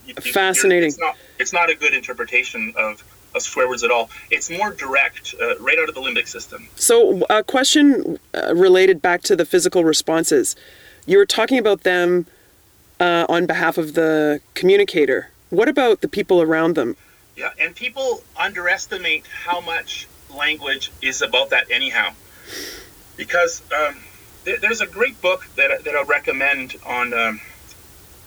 that. Right. Fascinating. It's not, it's not a good interpretation of, of swear words at all. It's more direct, uh, right out of the limbic system. So a question uh, related back to the physical responses. You were talking about them uh, on behalf of the communicator. What about the people around them? Yeah, and people underestimate how much language is about that anyhow. Because um, th- there's a great book that, that I'll recommend on um,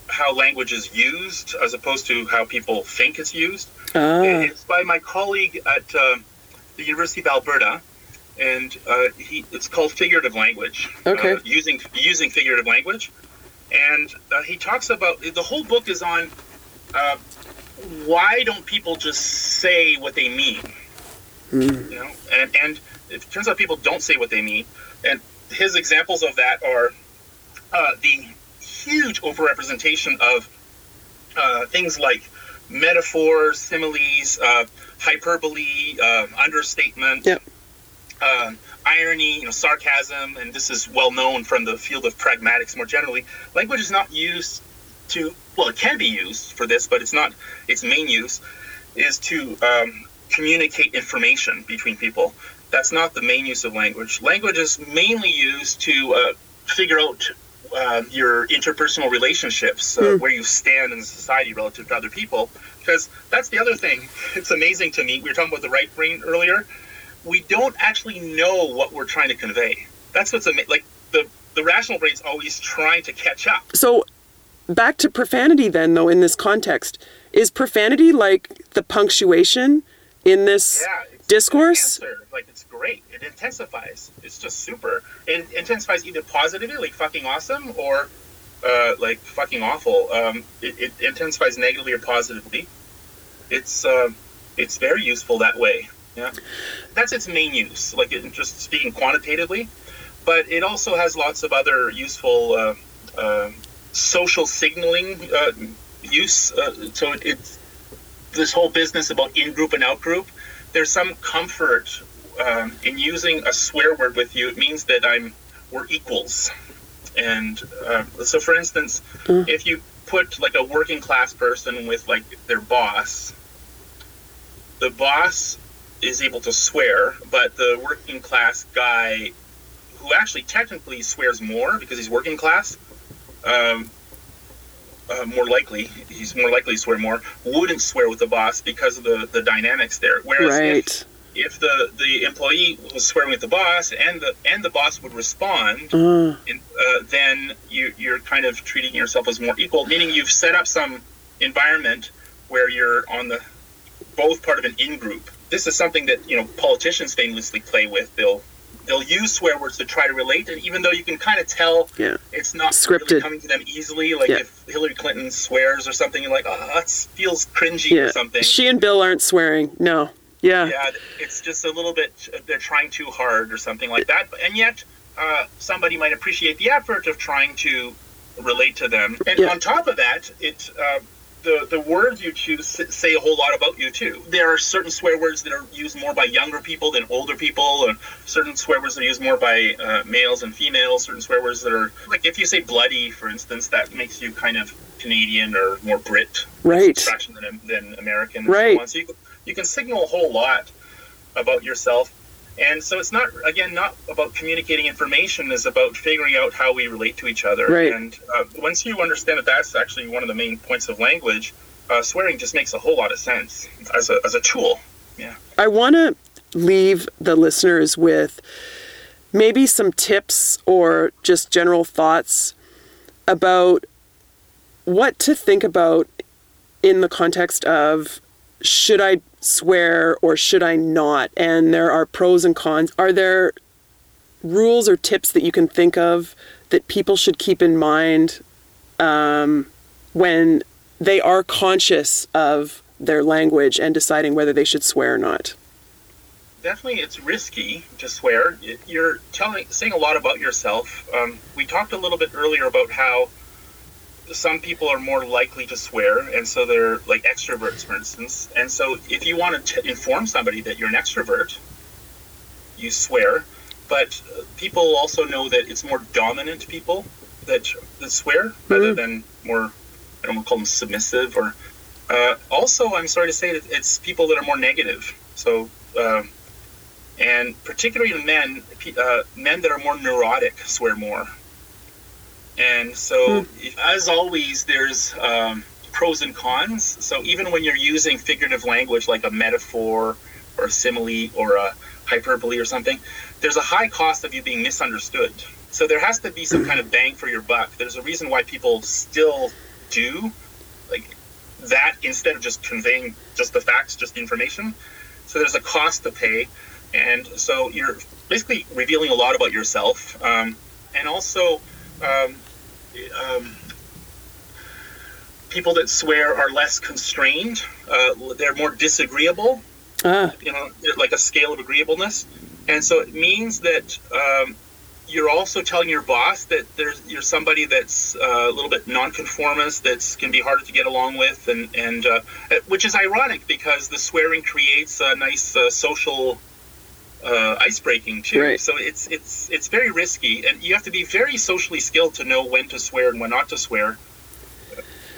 how language is used as opposed to how people think it's used. Ah. It's by my colleague at uh, the University of Alberta, and uh, he, it's called Figurative Language, okay. uh, using using figurative language. And uh, he talks about, the whole book is on uh, why don't people just say what they mean? Mm. You know, and, and it turns out people don't say what they mean. And his examples of that are uh, the huge overrepresentation of uh, things like metaphors, similes, uh, hyperbole, uh, understatement, yep. uh, irony, you know, sarcasm. And this is well known from the field of pragmatics more generally. Language is not used to, well, it can be used for this, but it's not, its main use is to um, communicate information between people. That's not the main use of language. Language is mainly used to uh, figure out uh, your interpersonal relationships, uh, mm. where you stand in society relative to other people, because that's the other thing. It's amazing to me. We were talking about the right brain earlier. We don't actually know what we're trying to convey. That's what's amazing. Like the, the rational brain's always trying to catch up. So back to profanity then, though, in this context. Is profanity like the punctuation in this yeah, it's discourse? An answer. Like, it's great. It intensifies. It's just super. It intensifies either positively, like fucking awesome, or uh, like fucking awful. Um, it, it intensifies negatively or positively. It's uh, it's very useful that way. Yeah, that's its main use. Like, it, just speaking quantitatively, but it also has lots of other useful Uh, uh, social signaling uh, use. Uh, so it, it's this whole business about in-group and out-group. There's some comfort um, in using a swear word with you. It means that I'm we're equals. And uh, so, for instance, mm. if you put like a working class person with like their boss, the boss is able to swear, but the working class guy, who actually technically swears more because he's working class, Um, uh, more likely, he's more likely to swear more, wouldn't swear with the boss because of the, the dynamics there. Whereas right. if, if the, the employee was swearing with the boss and the and the boss would respond, mm. in, uh, then you, you're kind of treating yourself as more equal, meaning you've set up some environment where you're on the both part of an in-group. This is something that, you know, politicians famously play with. They'll They'll use swear words to try to relate, and even though you can kind of tell yeah. it's not scripted, really coming to them easily, like yeah. if Hillary Clinton swears or something, you're like, oh, that feels cringy yeah. or something. She and Bill aren't swearing, no. Yeah. Yeah, it's just a little bit, they're trying too hard or something like that, and yet uh, somebody might appreciate the effort of trying to relate to them. And yeah. on top of that, it uh, the, the words you choose say a whole lot about you too. There are certain swear words that are used more by younger people than older people, and certain swear words that are used more by uh, males and females, certain swear words that are, like if you say bloody, for instance, that makes you kind of Canadian or more Brit right. than, than American. Right. So, so you, you can signal a whole lot about yourself. And so it's not, again, not about communicating information, it's about figuring out how we relate to each other. Right. And uh, once you understand that that's actually one of the main points of language, uh, swearing just makes a whole lot of sense as a as a tool. Yeah. I want to leave the listeners with maybe some tips or just general thoughts about what to think about in the context of, should I swear or should I not? And there are pros and cons. Are there rules or tips that you can think of that people should keep in mind um, when they are conscious of their language and deciding whether they should swear or not? Definitely, it's risky to swear. You're telling, saying a lot about yourself. Um, we talked a little bit earlier about how some people are more likely to swear, and so they're like extroverts, for instance. And so if you want to t- inform somebody that you're an extrovert, you swear, but people also know that it's more dominant people that, that swear mm-hmm. rather than more, I don't want to call them submissive or, uh, also I'm sorry to say that it's people that are more negative. So, um, and particularly in men, uh, men that are more neurotic swear more. And so, mm. as always, there's um, pros and cons. So even when you're using figurative language like a metaphor or a simile or a hyperbole or something, there's a high cost of you being misunderstood. So there has to be some kind of bang for your buck. There's a reason why people still do like that instead of just conveying just the facts, just the information. So there's a cost to pay. And so you're basically revealing a lot about yourself. Um, and also... Um, um, people that swear are less constrained. Uh, they're more disagreeable, ah. you know, like a scale of agreeableness. And so it means that um, you're also telling your boss that there's, you're somebody that's uh, a little bit nonconformist, that's can be harder to get along with, and and uh, which is ironic because the swearing creates a nice uh, social. Uh, ice breaking too, right. So it's it's it's very risky, and you have to be very socially skilled to know when to swear and when not to swear.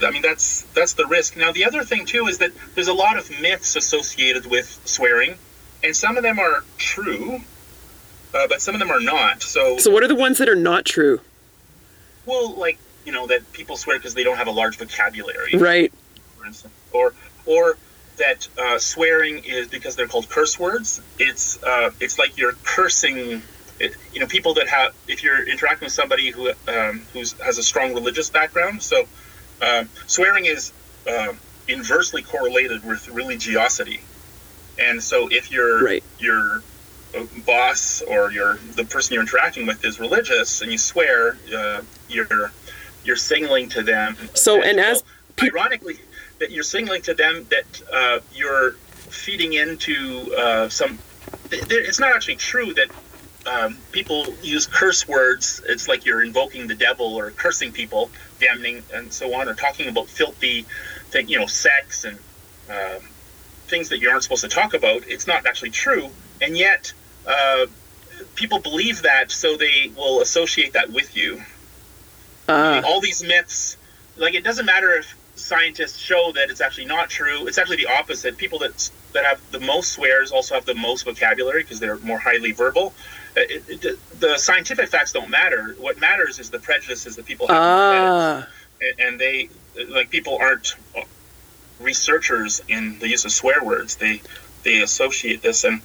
I mean, that's that's the risk. Now, the other thing too is that there's a lot of myths associated with swearing, and some of them are true, uh, but some of them are not. So, so what are the ones that are not true? Well, like you know that people swear because they don't have a large vocabulary, right? For instance, or or. that uh, swearing is because they're called curse words. It's uh, it's like you're cursing, it, you know, people that have, if you're interacting with somebody who um, who's, has a strong religious background. So uh, swearing is uh, inversely correlated with religiosity. And so if your right. your boss or your the person you're interacting with is religious and you swear, uh, you're you're signaling to them. So and well, as ironically. that you're signaling to them that uh, you're feeding into uh, some... It's not actually true that um, people use curse words. It's like you're invoking the devil or cursing people, damning and so on, or talking about filthy, thing, you know, sex and uh, things that you aren't supposed to talk about. It's not actually true. And yet, uh, people believe that, so they will associate that with you. Uh. All these myths... Like, it doesn't matter if scientists show that it's actually not true. It's actually the opposite. People that that have the most swears also have the most vocabulary because they're more highly verbal. It, it, the scientific facts don't matter. What matters is the prejudices that people have. Ah. And, and they, like, people aren't researchers in the use of swear words. They they associate this, and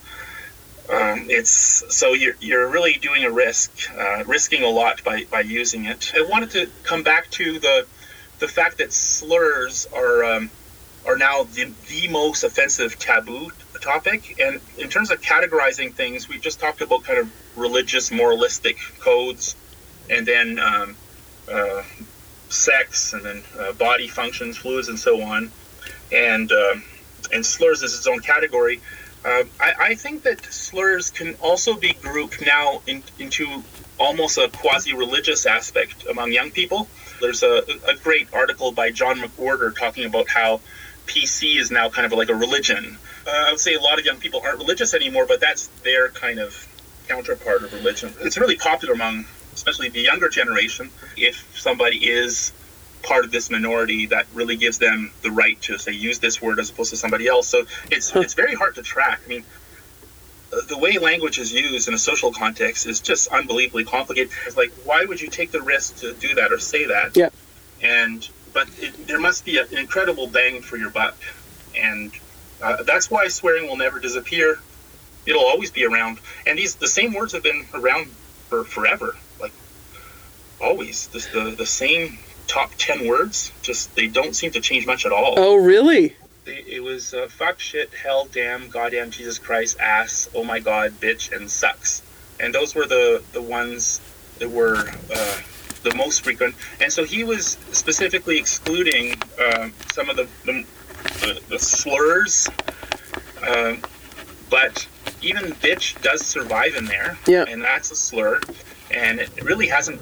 um, it's so you're you're really doing a risk, uh, risking a lot by by using it. I wanted to come back to the. The fact that slurs are um, are now the, the most offensive taboo topic, and in terms of categorizing things, we just talked about kind of religious, moralistic codes, and then um, uh, sex, and then uh, body functions, fluids, and so on. And um, and slurs is its own category. Uh, I, I think that slurs can also be grouped now in, into almost a quasi-religious aspect among young people. There's a, a great article by John McWhorter talking about how P C is now kind of like a religion. Uh, I would say a lot of young people aren't religious anymore, but that's their kind of counterpart of religion. It's really popular among, especially the younger generation. If somebody is part of this minority, that really gives them the right to, say, use this word as opposed to somebody else. So it's it's very hard to track. I mean, the way language is used in a social context is just unbelievably complicated. It's like, why would you take the risk to do that or say that? Yeah. And but it, there must be an incredible bang for your buck, and uh, that's why swearing will never disappear. It'll always be around, and these the same words have been around for forever, like always. This, the the same top ten words, just they don't seem to change much at all. Oh, really? It was uh, fuck, shit, hell, damn, goddamn, Jesus Christ, ass, oh my God, bitch, and sucks. And those were the, the ones that were uh, the most frequent. And so he was specifically excluding uh, some of the, the, the slurs. Uh, but even bitch does survive in there. Yeah. And that's a slur. And it really hasn't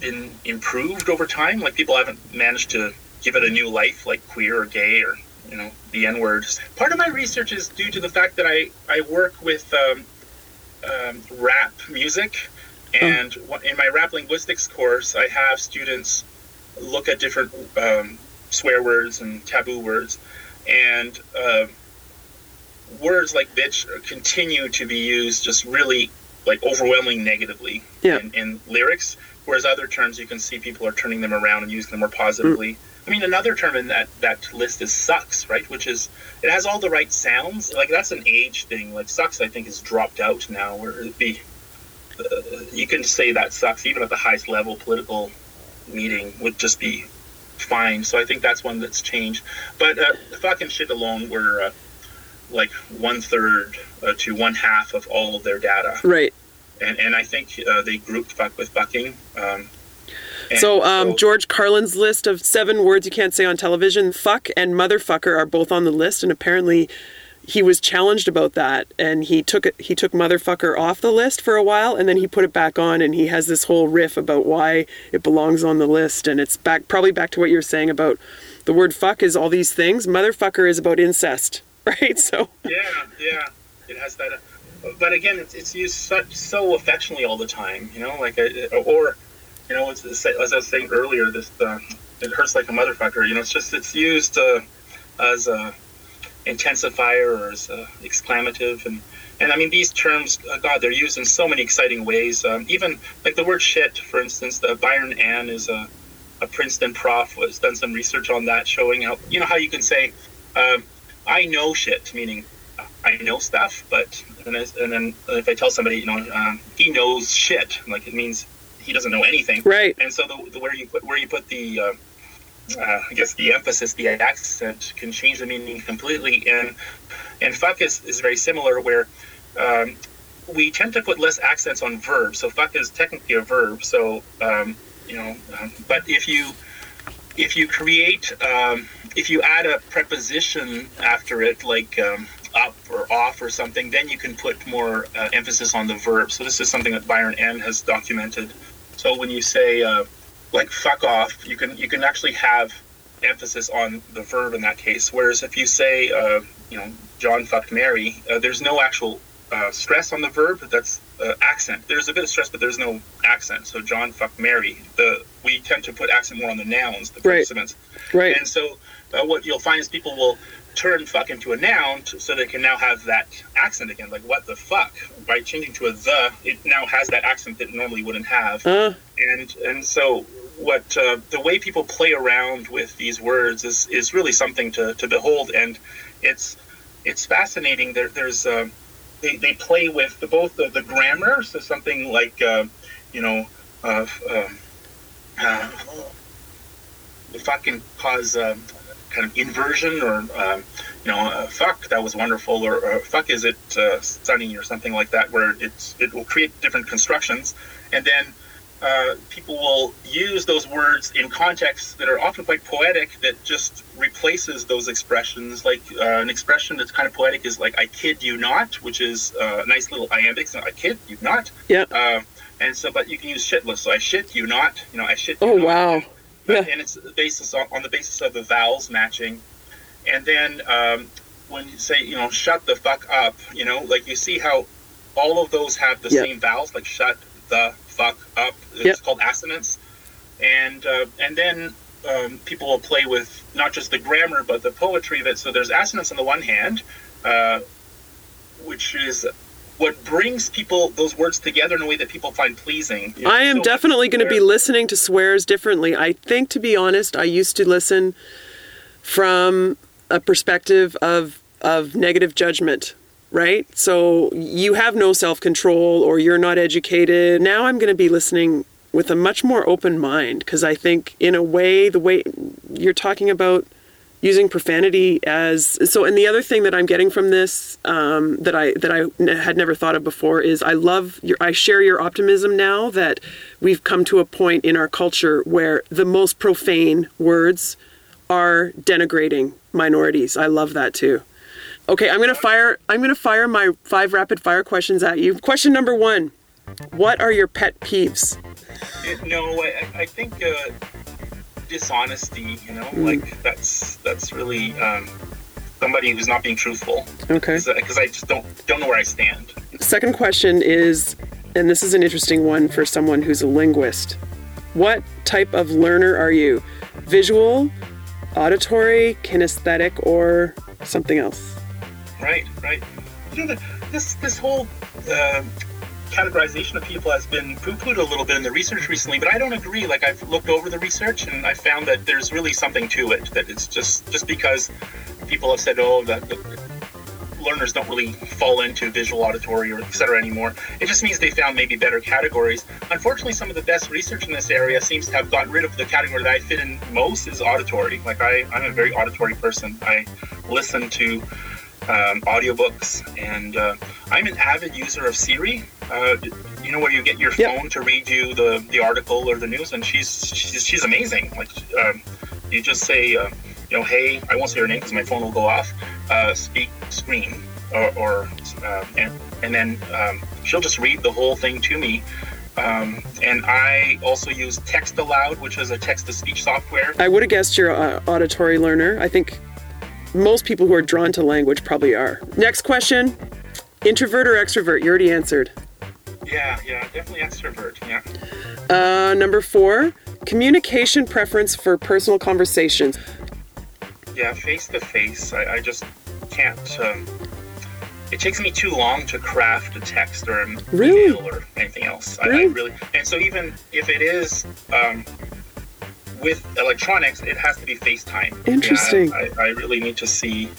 been improved over time. Like, people haven't managed to give it a new life, like queer or gay or... you know, the N-words. Part of my research is due to the fact that I, I work with um, um, rap music. And oh. in my rap linguistics course, I have students look at different um, swear words and taboo words. And uh, words like bitch continue to be used just really like overwhelmingly negatively yeah. in, in lyrics. Whereas other terms, you can see people are turning them around and using them more positively. Mm. I mean, another term in that, that list is sucks, right? Which is, it has all the right sounds. Like, that's an age thing. Like, sucks, I think, is dropped out now. Where it'd be, uh, you can say that sucks, even at the highest level political meeting would just be fine. So I think that's one that's changed. But uh, fucking shit alone were uh, like one third uh, to one half of all of their data. Right. And and I think uh, they grouped fuck with fucking. Um, so, um, so George Carlin's list of seven words you can't say on television, fuck and motherfucker are both on the list. And apparently he was challenged about that. And he took it, he took motherfucker off the list for a while, and then he put it back on, and he has this whole riff about why it belongs on the list. And it's back, probably back to what you're saying about the word fuck is all these things. Motherfucker is about incest, right? So yeah, yeah, it has that. Uh... But again, it's, it's used such, so affectionately all the time, you know, like, a, or, you know, it's, as I was saying earlier, this, uh, it hurts like a motherfucker, you know, it's just, it's used uh, as a intensifier or as a exclamative. And, and I mean, these terms, uh, God, they're used in so many exciting ways. Um, even like the word shit, for instance, the Byron Ann is a, a Princeton prof, has done some research on that, showing how, you know, how you can say, um, I know shit, meaning I know stuff, but and, I, and then if I tell somebody, you know, um, he knows shit, like it means he doesn't know anything, right? And so the, the where you put where you put the, uh, uh, I guess the emphasis, the accent can change the meaning completely. And and fuck is, is very similar, where um, we tend to put less accents on verbs. So fuck is technically a verb. So um, you know, um, but if you if you create um, if you add a preposition after it, like um, up or off or something, then you can put more uh, emphasis on the verb. So this is something that Byron Ann has documented. So when you say uh, like fuck off, you can you can actually have emphasis on the verb in that case. Whereas if you say uh, you know, John fucked Mary, uh, there's no actual uh, stress on the verb. That's uh, accent. There's a bit of stress, but there's no accent. So John fucked Mary. The we tend to put accent more on the nouns, the participants. Right. And so uh, what you'll find is people will turn fuck into a noun to, so they can now have that accent again, like what the fuck. By changing to a the, it now has that accent that it normally wouldn't have. Uh. And and so what uh, the way people play around with these words is is really something to, to behold, and it's it's fascinating. There there's uh, they they play with the, both the, the grammar, so something like uh, you know uh, uh, uh, fucking cause. Uh, kind of inversion or, um, you know, uh, fuck, that was wonderful, or, or fuck, is it uh, sunny, or something like that, where it's it will create different constructions. And then uh, people will use those words in contexts that are often quite poetic that just replaces those expressions. Like uh, an expression that's kind of poetic is like, I kid you not, which is a uh, nice little iambic, so I kid you not. Yeah. Uh, and so, but you can use shitless, so I shit you not, you know, I shit you oh, not. Oh, wow. Yeah. And it's basis on, on the basis of the vowels matching. And then um, when you say, you know, shut the fuck up, you know, like you see how all of those have the yep. same vowels, like shut the fuck up. It's yep. called assonance. And uh, and then um, people will play with not just the grammar, but the poetry of it. So there's assonance on the one hand, uh, which is what brings people, those words together in a way that people find pleasing. You know, I am so definitely going to be listening to swears differently. I think, to be honest, I used to listen from a perspective of of negative judgment, right? So you have no self-control or you're not educated. Now I'm going to be listening with a much more open mind, because I think in a way, the way you're talking about using profanity as so, and the other thing that I'm getting from this um, that I that I n- had never thought of before is I love your I share your optimism now that we've come to a point in our culture where the most profane words are denigrating minorities. I love that too. Okay, I'm gonna fire I'm gonna fire my five rapid fire questions at you. Question number one: what are your pet peeves? It, no, I, I think. Uh... dishonesty, you know, like that's that's really um somebody who's not being truthful. Okay. Because I just don't don't know where I stand. Second question is, and this is an interesting one for someone who's a linguist. What type of learner are you? Visual, auditory, kinesthetic, or something else? Right, right. You know, the, this this whole uh, categorization of people has been poo-pooed a little bit in the research recently, but I don't agree. Like, I've looked over the research and I found that there's really something to it, that it's just, just because people have said, oh, that learners don't really fall into visual, auditory, or et cetera anymore. It just means they found maybe better categories. Unfortunately, some of the best research in this area seems to have gotten rid of the category that I fit in most is auditory. Like, I, I'm a very auditory person. I listen to um, audiobooks, and uh, I'm an avid user of Siri. Uh, you know, where you get your phone yep. to read you the, the article or the news, and she's she's, she's amazing. Like, um, you just say, uh, you know, hey, I won't say her name because my phone will go off. Uh, speak, scream, or, or uh, and, and then um, she'll just read the whole thing to me. Um, and I also use Text Aloud, which is a text-to-speech software. I would have guessed you're an auditory learner. I think most people who are drawn to language probably are. Next question, introvert or extrovert? You already answered. Yeah, yeah, definitely extrovert, yeah. Uh, number four, communication preference for personal conversations. Yeah, face-to-face. I, I just can't. Um, it takes me too long to craft a text or an really? email or anything else. Really? I, I really. And so even if it is um, with electronics, it has to be FaceTime. Interesting. Yeah, I, I really need to see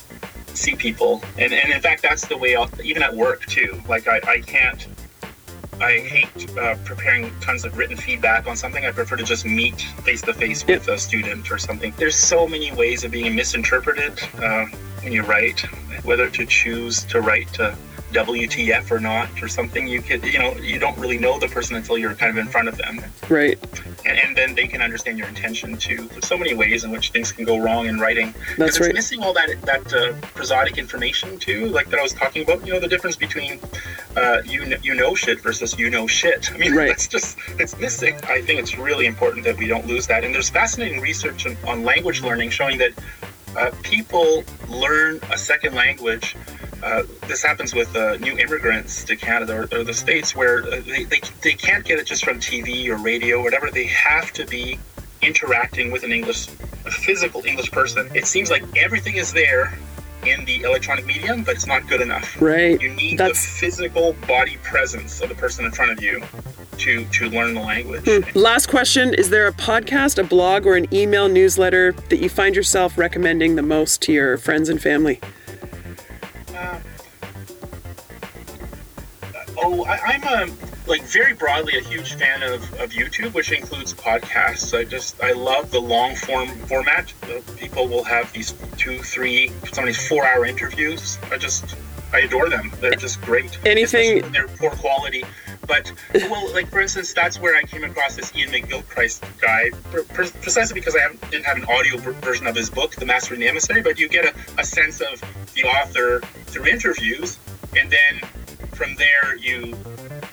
see people. And, and in fact, that's the way, I'll, even at work, too. Like, I, I can't. I hate uh, preparing tons of written feedback on something. I prefer to just meet face-to-face with yep. a student or something. There's so many ways of being misinterpreted uh, when you write, whether to choose to write uh, W T F or not or something. You could, you know, you don't really know the person until you're kind of in front of them. Right. And, and then they can understand your intention, too. There's so many ways in which things can go wrong in writing. That's it's right. It's missing all that, that uh, prosodic information, too, like that I was talking about. You know, the difference between uh, you, kn- you know shit versus you know shit. I mean, right. that's just, it's missing. I think it's really important that we don't lose that. And there's fascinating research on, on language learning showing that uh, people learn a second language. Uh, this happens with uh, new immigrants to Canada or, or the States, where uh, they, they they can't get it just from T V or radio or whatever. They have to be interacting with an English, a physical English person. It seems like everything is there in the electronic medium, but it's not good enough. Right. You need That's... the physical body presence of the person in front of you to, to learn the language. Hmm. Last question. Is there a podcast, a blog, or an email newsletter that you find yourself recommending the most to your friends and family? Uh, oh, I, I'm a, like very broadly a huge fan of, of YouTube, which includes podcasts. I just, I love the long form format. Uh, people will have these two, three, sometimes four hour interviews. I just, I adore them. They're just great. Anything. They're poor quality. But, well, like, for instance, that's where I came across this Ian McGilchrist guy, per- per- precisely because I haven't, didn't have an audio ver- version of his book, The Master and the Emissary, but you get a, a sense of the author through interviews, and then from there you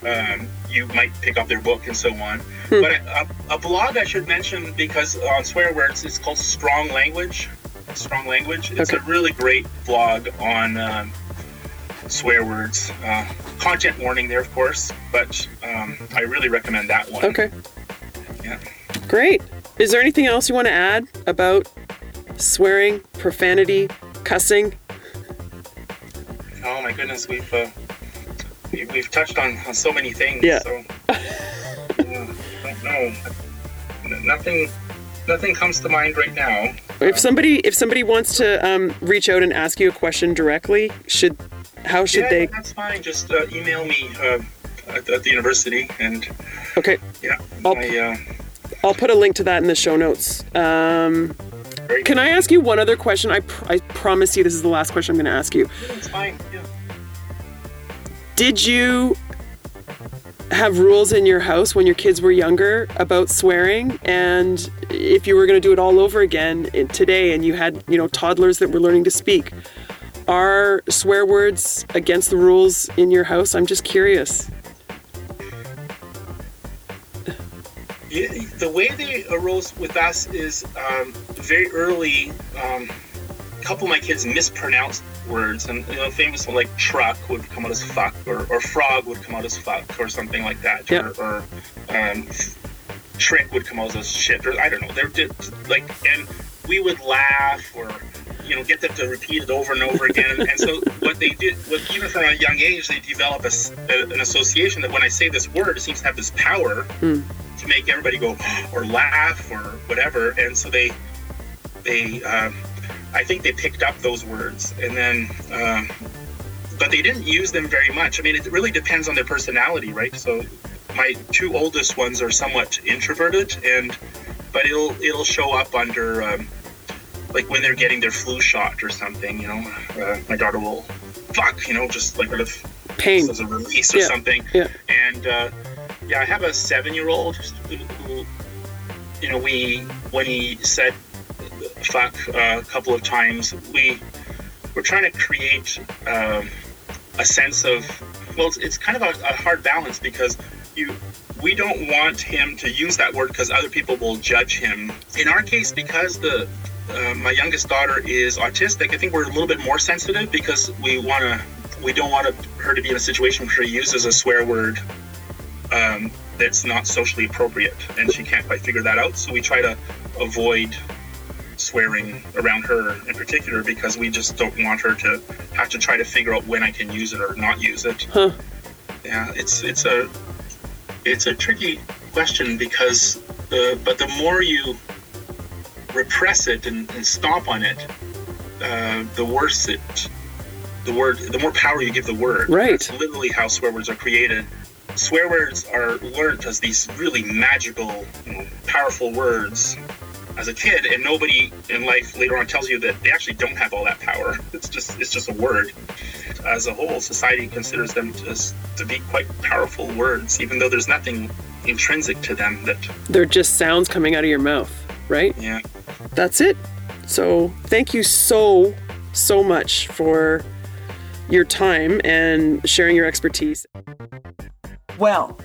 um, you might pick up their book and so on. Hmm. But a, a blog I should mention, because on swear words, it's called Strong Language. Strong Language. It's okay. a really great blog on... Um, swear words, uh, content warning there, of course, but um, I really recommend that one. Okay. Yeah. Great. Is there anything else you want to add about swearing, profanity, cussing? Oh my goodness, we've uh, we've touched on, on so many things. Yeah. So, yeah, I don't know. Nothing. Nothing comes to mind right now. If somebody if somebody wants to um, reach out and ask you a question directly, should how should yeah, they? Yeah, that's fine. Just uh, email me uh, at, at the university and. Okay. Yeah. I'll, I, uh, I'll put a link to that in the show notes. Um, can I ask you one other question? I pr- I promise you this is the last question I'm going to ask you. Yeah, that's fine. Yeah. Did you have rules in your house when your kids were younger about swearing, and if you were going to do it all over again today and you had, you know, toddlers that were learning to speak, are swear words against the rules in your house? I'm just curious. Yeah, the way they arose with us is um, very early um, couple of my kids mispronounced words, and you know, famous like truck would come out as fuck, or, or frog would come out as fuck, or something like that, yeah. or, or um, trick would come out as shit, or I don't know. They're just, like, and we would laugh, or you know, get them to repeat it over and over again. And so what they did, what, even from a young age, they develop a, a, an association that when I say this word, it seems to have this power mm. to make everybody go or laugh or whatever. And so they, they, um, I think they picked up those words, and then, um, but they didn't use them very much. I mean, it really depends on their personality, right? So my two oldest ones are somewhat introverted, and but it'll it'll show up under. Um, Like when they're getting their flu shot or something, you know, uh, my daughter will fuck, you know, just like sort of pain as a release or yeah, something. Yeah. And uh, yeah, I have a seven-year-old who, you know, we when he said fuck uh, a couple of times, we were trying to create um, a sense of well, it's, it's kind of a, a hard balance because you. We don't want him to use that word because other people will judge him. In our case, because the uh, my youngest daughter is autistic, I think we're a little bit more sensitive because we want to, we don't want her to be in a situation where she uses a swear word um, that's not socially appropriate, and she can't quite figure that out. So we try to avoid swearing around her in particular because we just don't want her to have to try to figure out when I can use it or not use it. Huh. Yeah, it's it's a. It's a tricky question because, the, but the more you repress it and, and stomp on it, uh, the worse it, the word, the more power you give the word. Right. That's literally how swear words are created. Swear words are learned as these really magical, you know, powerful words as a kid, and nobody in life later on tells you that they actually don't have all that power. It's just, it's just a word. As a whole, society considers them just to be quite powerful words, even though there's nothing intrinsic to them. That they're just sounds coming out of your mouth, right? Yeah. That's it. So thank you so, so much for your time and sharing your expertise. Well,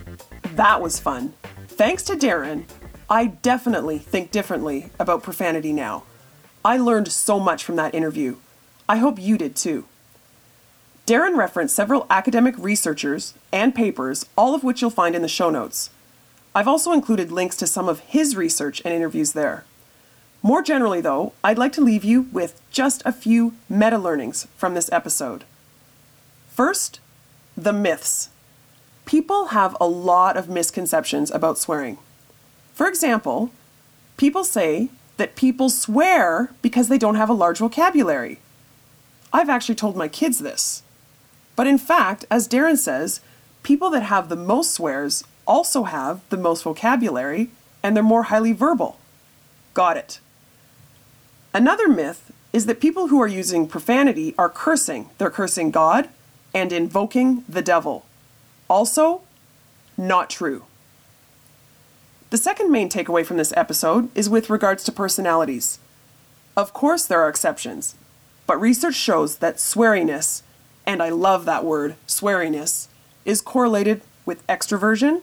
that was fun. Thanks to Darren, I definitely think differently about profanity now. I learned so much from that interview. I hope you did too. Darren referenced several academic researchers and papers, all of which you'll find in the show notes. I've also included links to some of his research and interviews there. More generally, though, I'd like to leave you with just a few meta-learnings from this episode. First, the myths. People have a lot of misconceptions about swearing. For example, people say that people swear because they don't have a large vocabulary. I've actually told my kids this. But in fact, as Darren says, people that have the most swears also have the most vocabulary, and they're more highly verbal. Got it. Another myth is that people who are using profanity are cursing. They're cursing God and invoking the devil. Also, not true. The second main takeaway from this episode is with regards to personalities. Of course, there are exceptions. But research shows that sweariness, and I love that word, sweariness, is correlated with extroversion,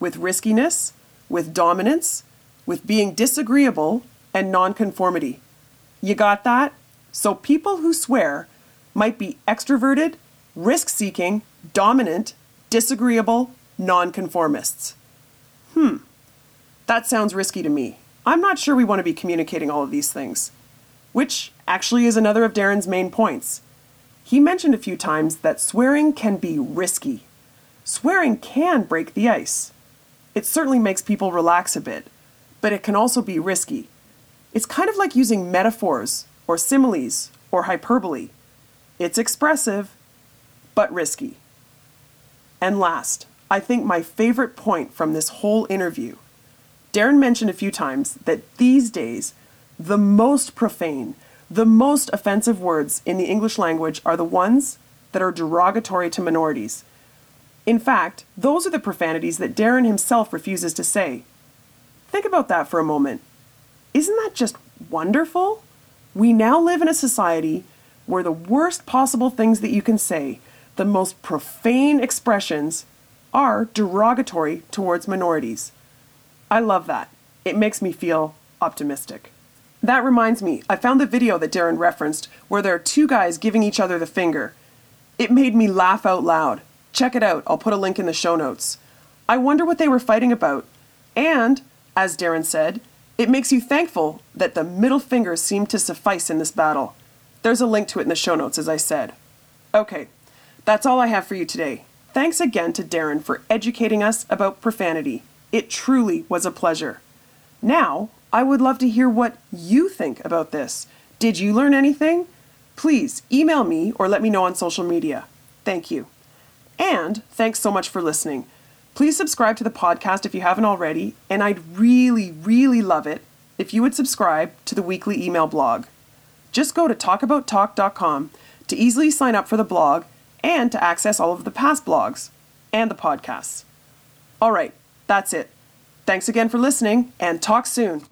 with riskiness, with dominance, with being disagreeable, and nonconformity. You got that? So people who swear might be extroverted, risk-seeking, dominant, disagreeable, nonconformists. Hmm, that sounds risky to me. I'm not sure we want to be communicating all of these things. Which actually is another of Darren's main points. He mentioned a few times that swearing can be risky. Swearing can break the ice. It certainly makes people relax a bit, but it can also be risky. It's kind of like using metaphors or similes or hyperbole. It's expressive, but risky. And last, I think my favorite point from this whole interview, Darren mentioned a few times that these days, the most profane, the most offensive words in the English language are the ones that are derogatory to minorities. In fact, those are the profanities that Darren himself refuses to say. Think about that for a moment. Isn't that just wonderful? We now live in a society where the worst possible things that you can say, the most profane expressions, are derogatory towards minorities. I love that. It makes me feel optimistic. That reminds me, I found the video that Darren referenced where there are two guys giving each other the finger. It made me laugh out loud. Check it out. I'll put a link in the show notes. I wonder what they were fighting about. And, as Darren said, it makes you thankful that the middle finger seemed to suffice in this battle. There's a link to it in the show notes, as I said. Okay, that's all I have for you today. Thanks again to Darren for educating us about profanity. It truly was a pleasure. Now, I would love to hear what you think about this. Did you learn anything? Please email me or let me know on social media. Thank you. And thanks so much for listening. Please subscribe to the podcast if you haven't already, and I'd really, really love it if you would subscribe to the weekly email blog. Just go to talk about talk dot com to easily sign up for the blog and to access all of the past blogs and the podcasts. All right, that's it. Thanks again for listening, and talk soon.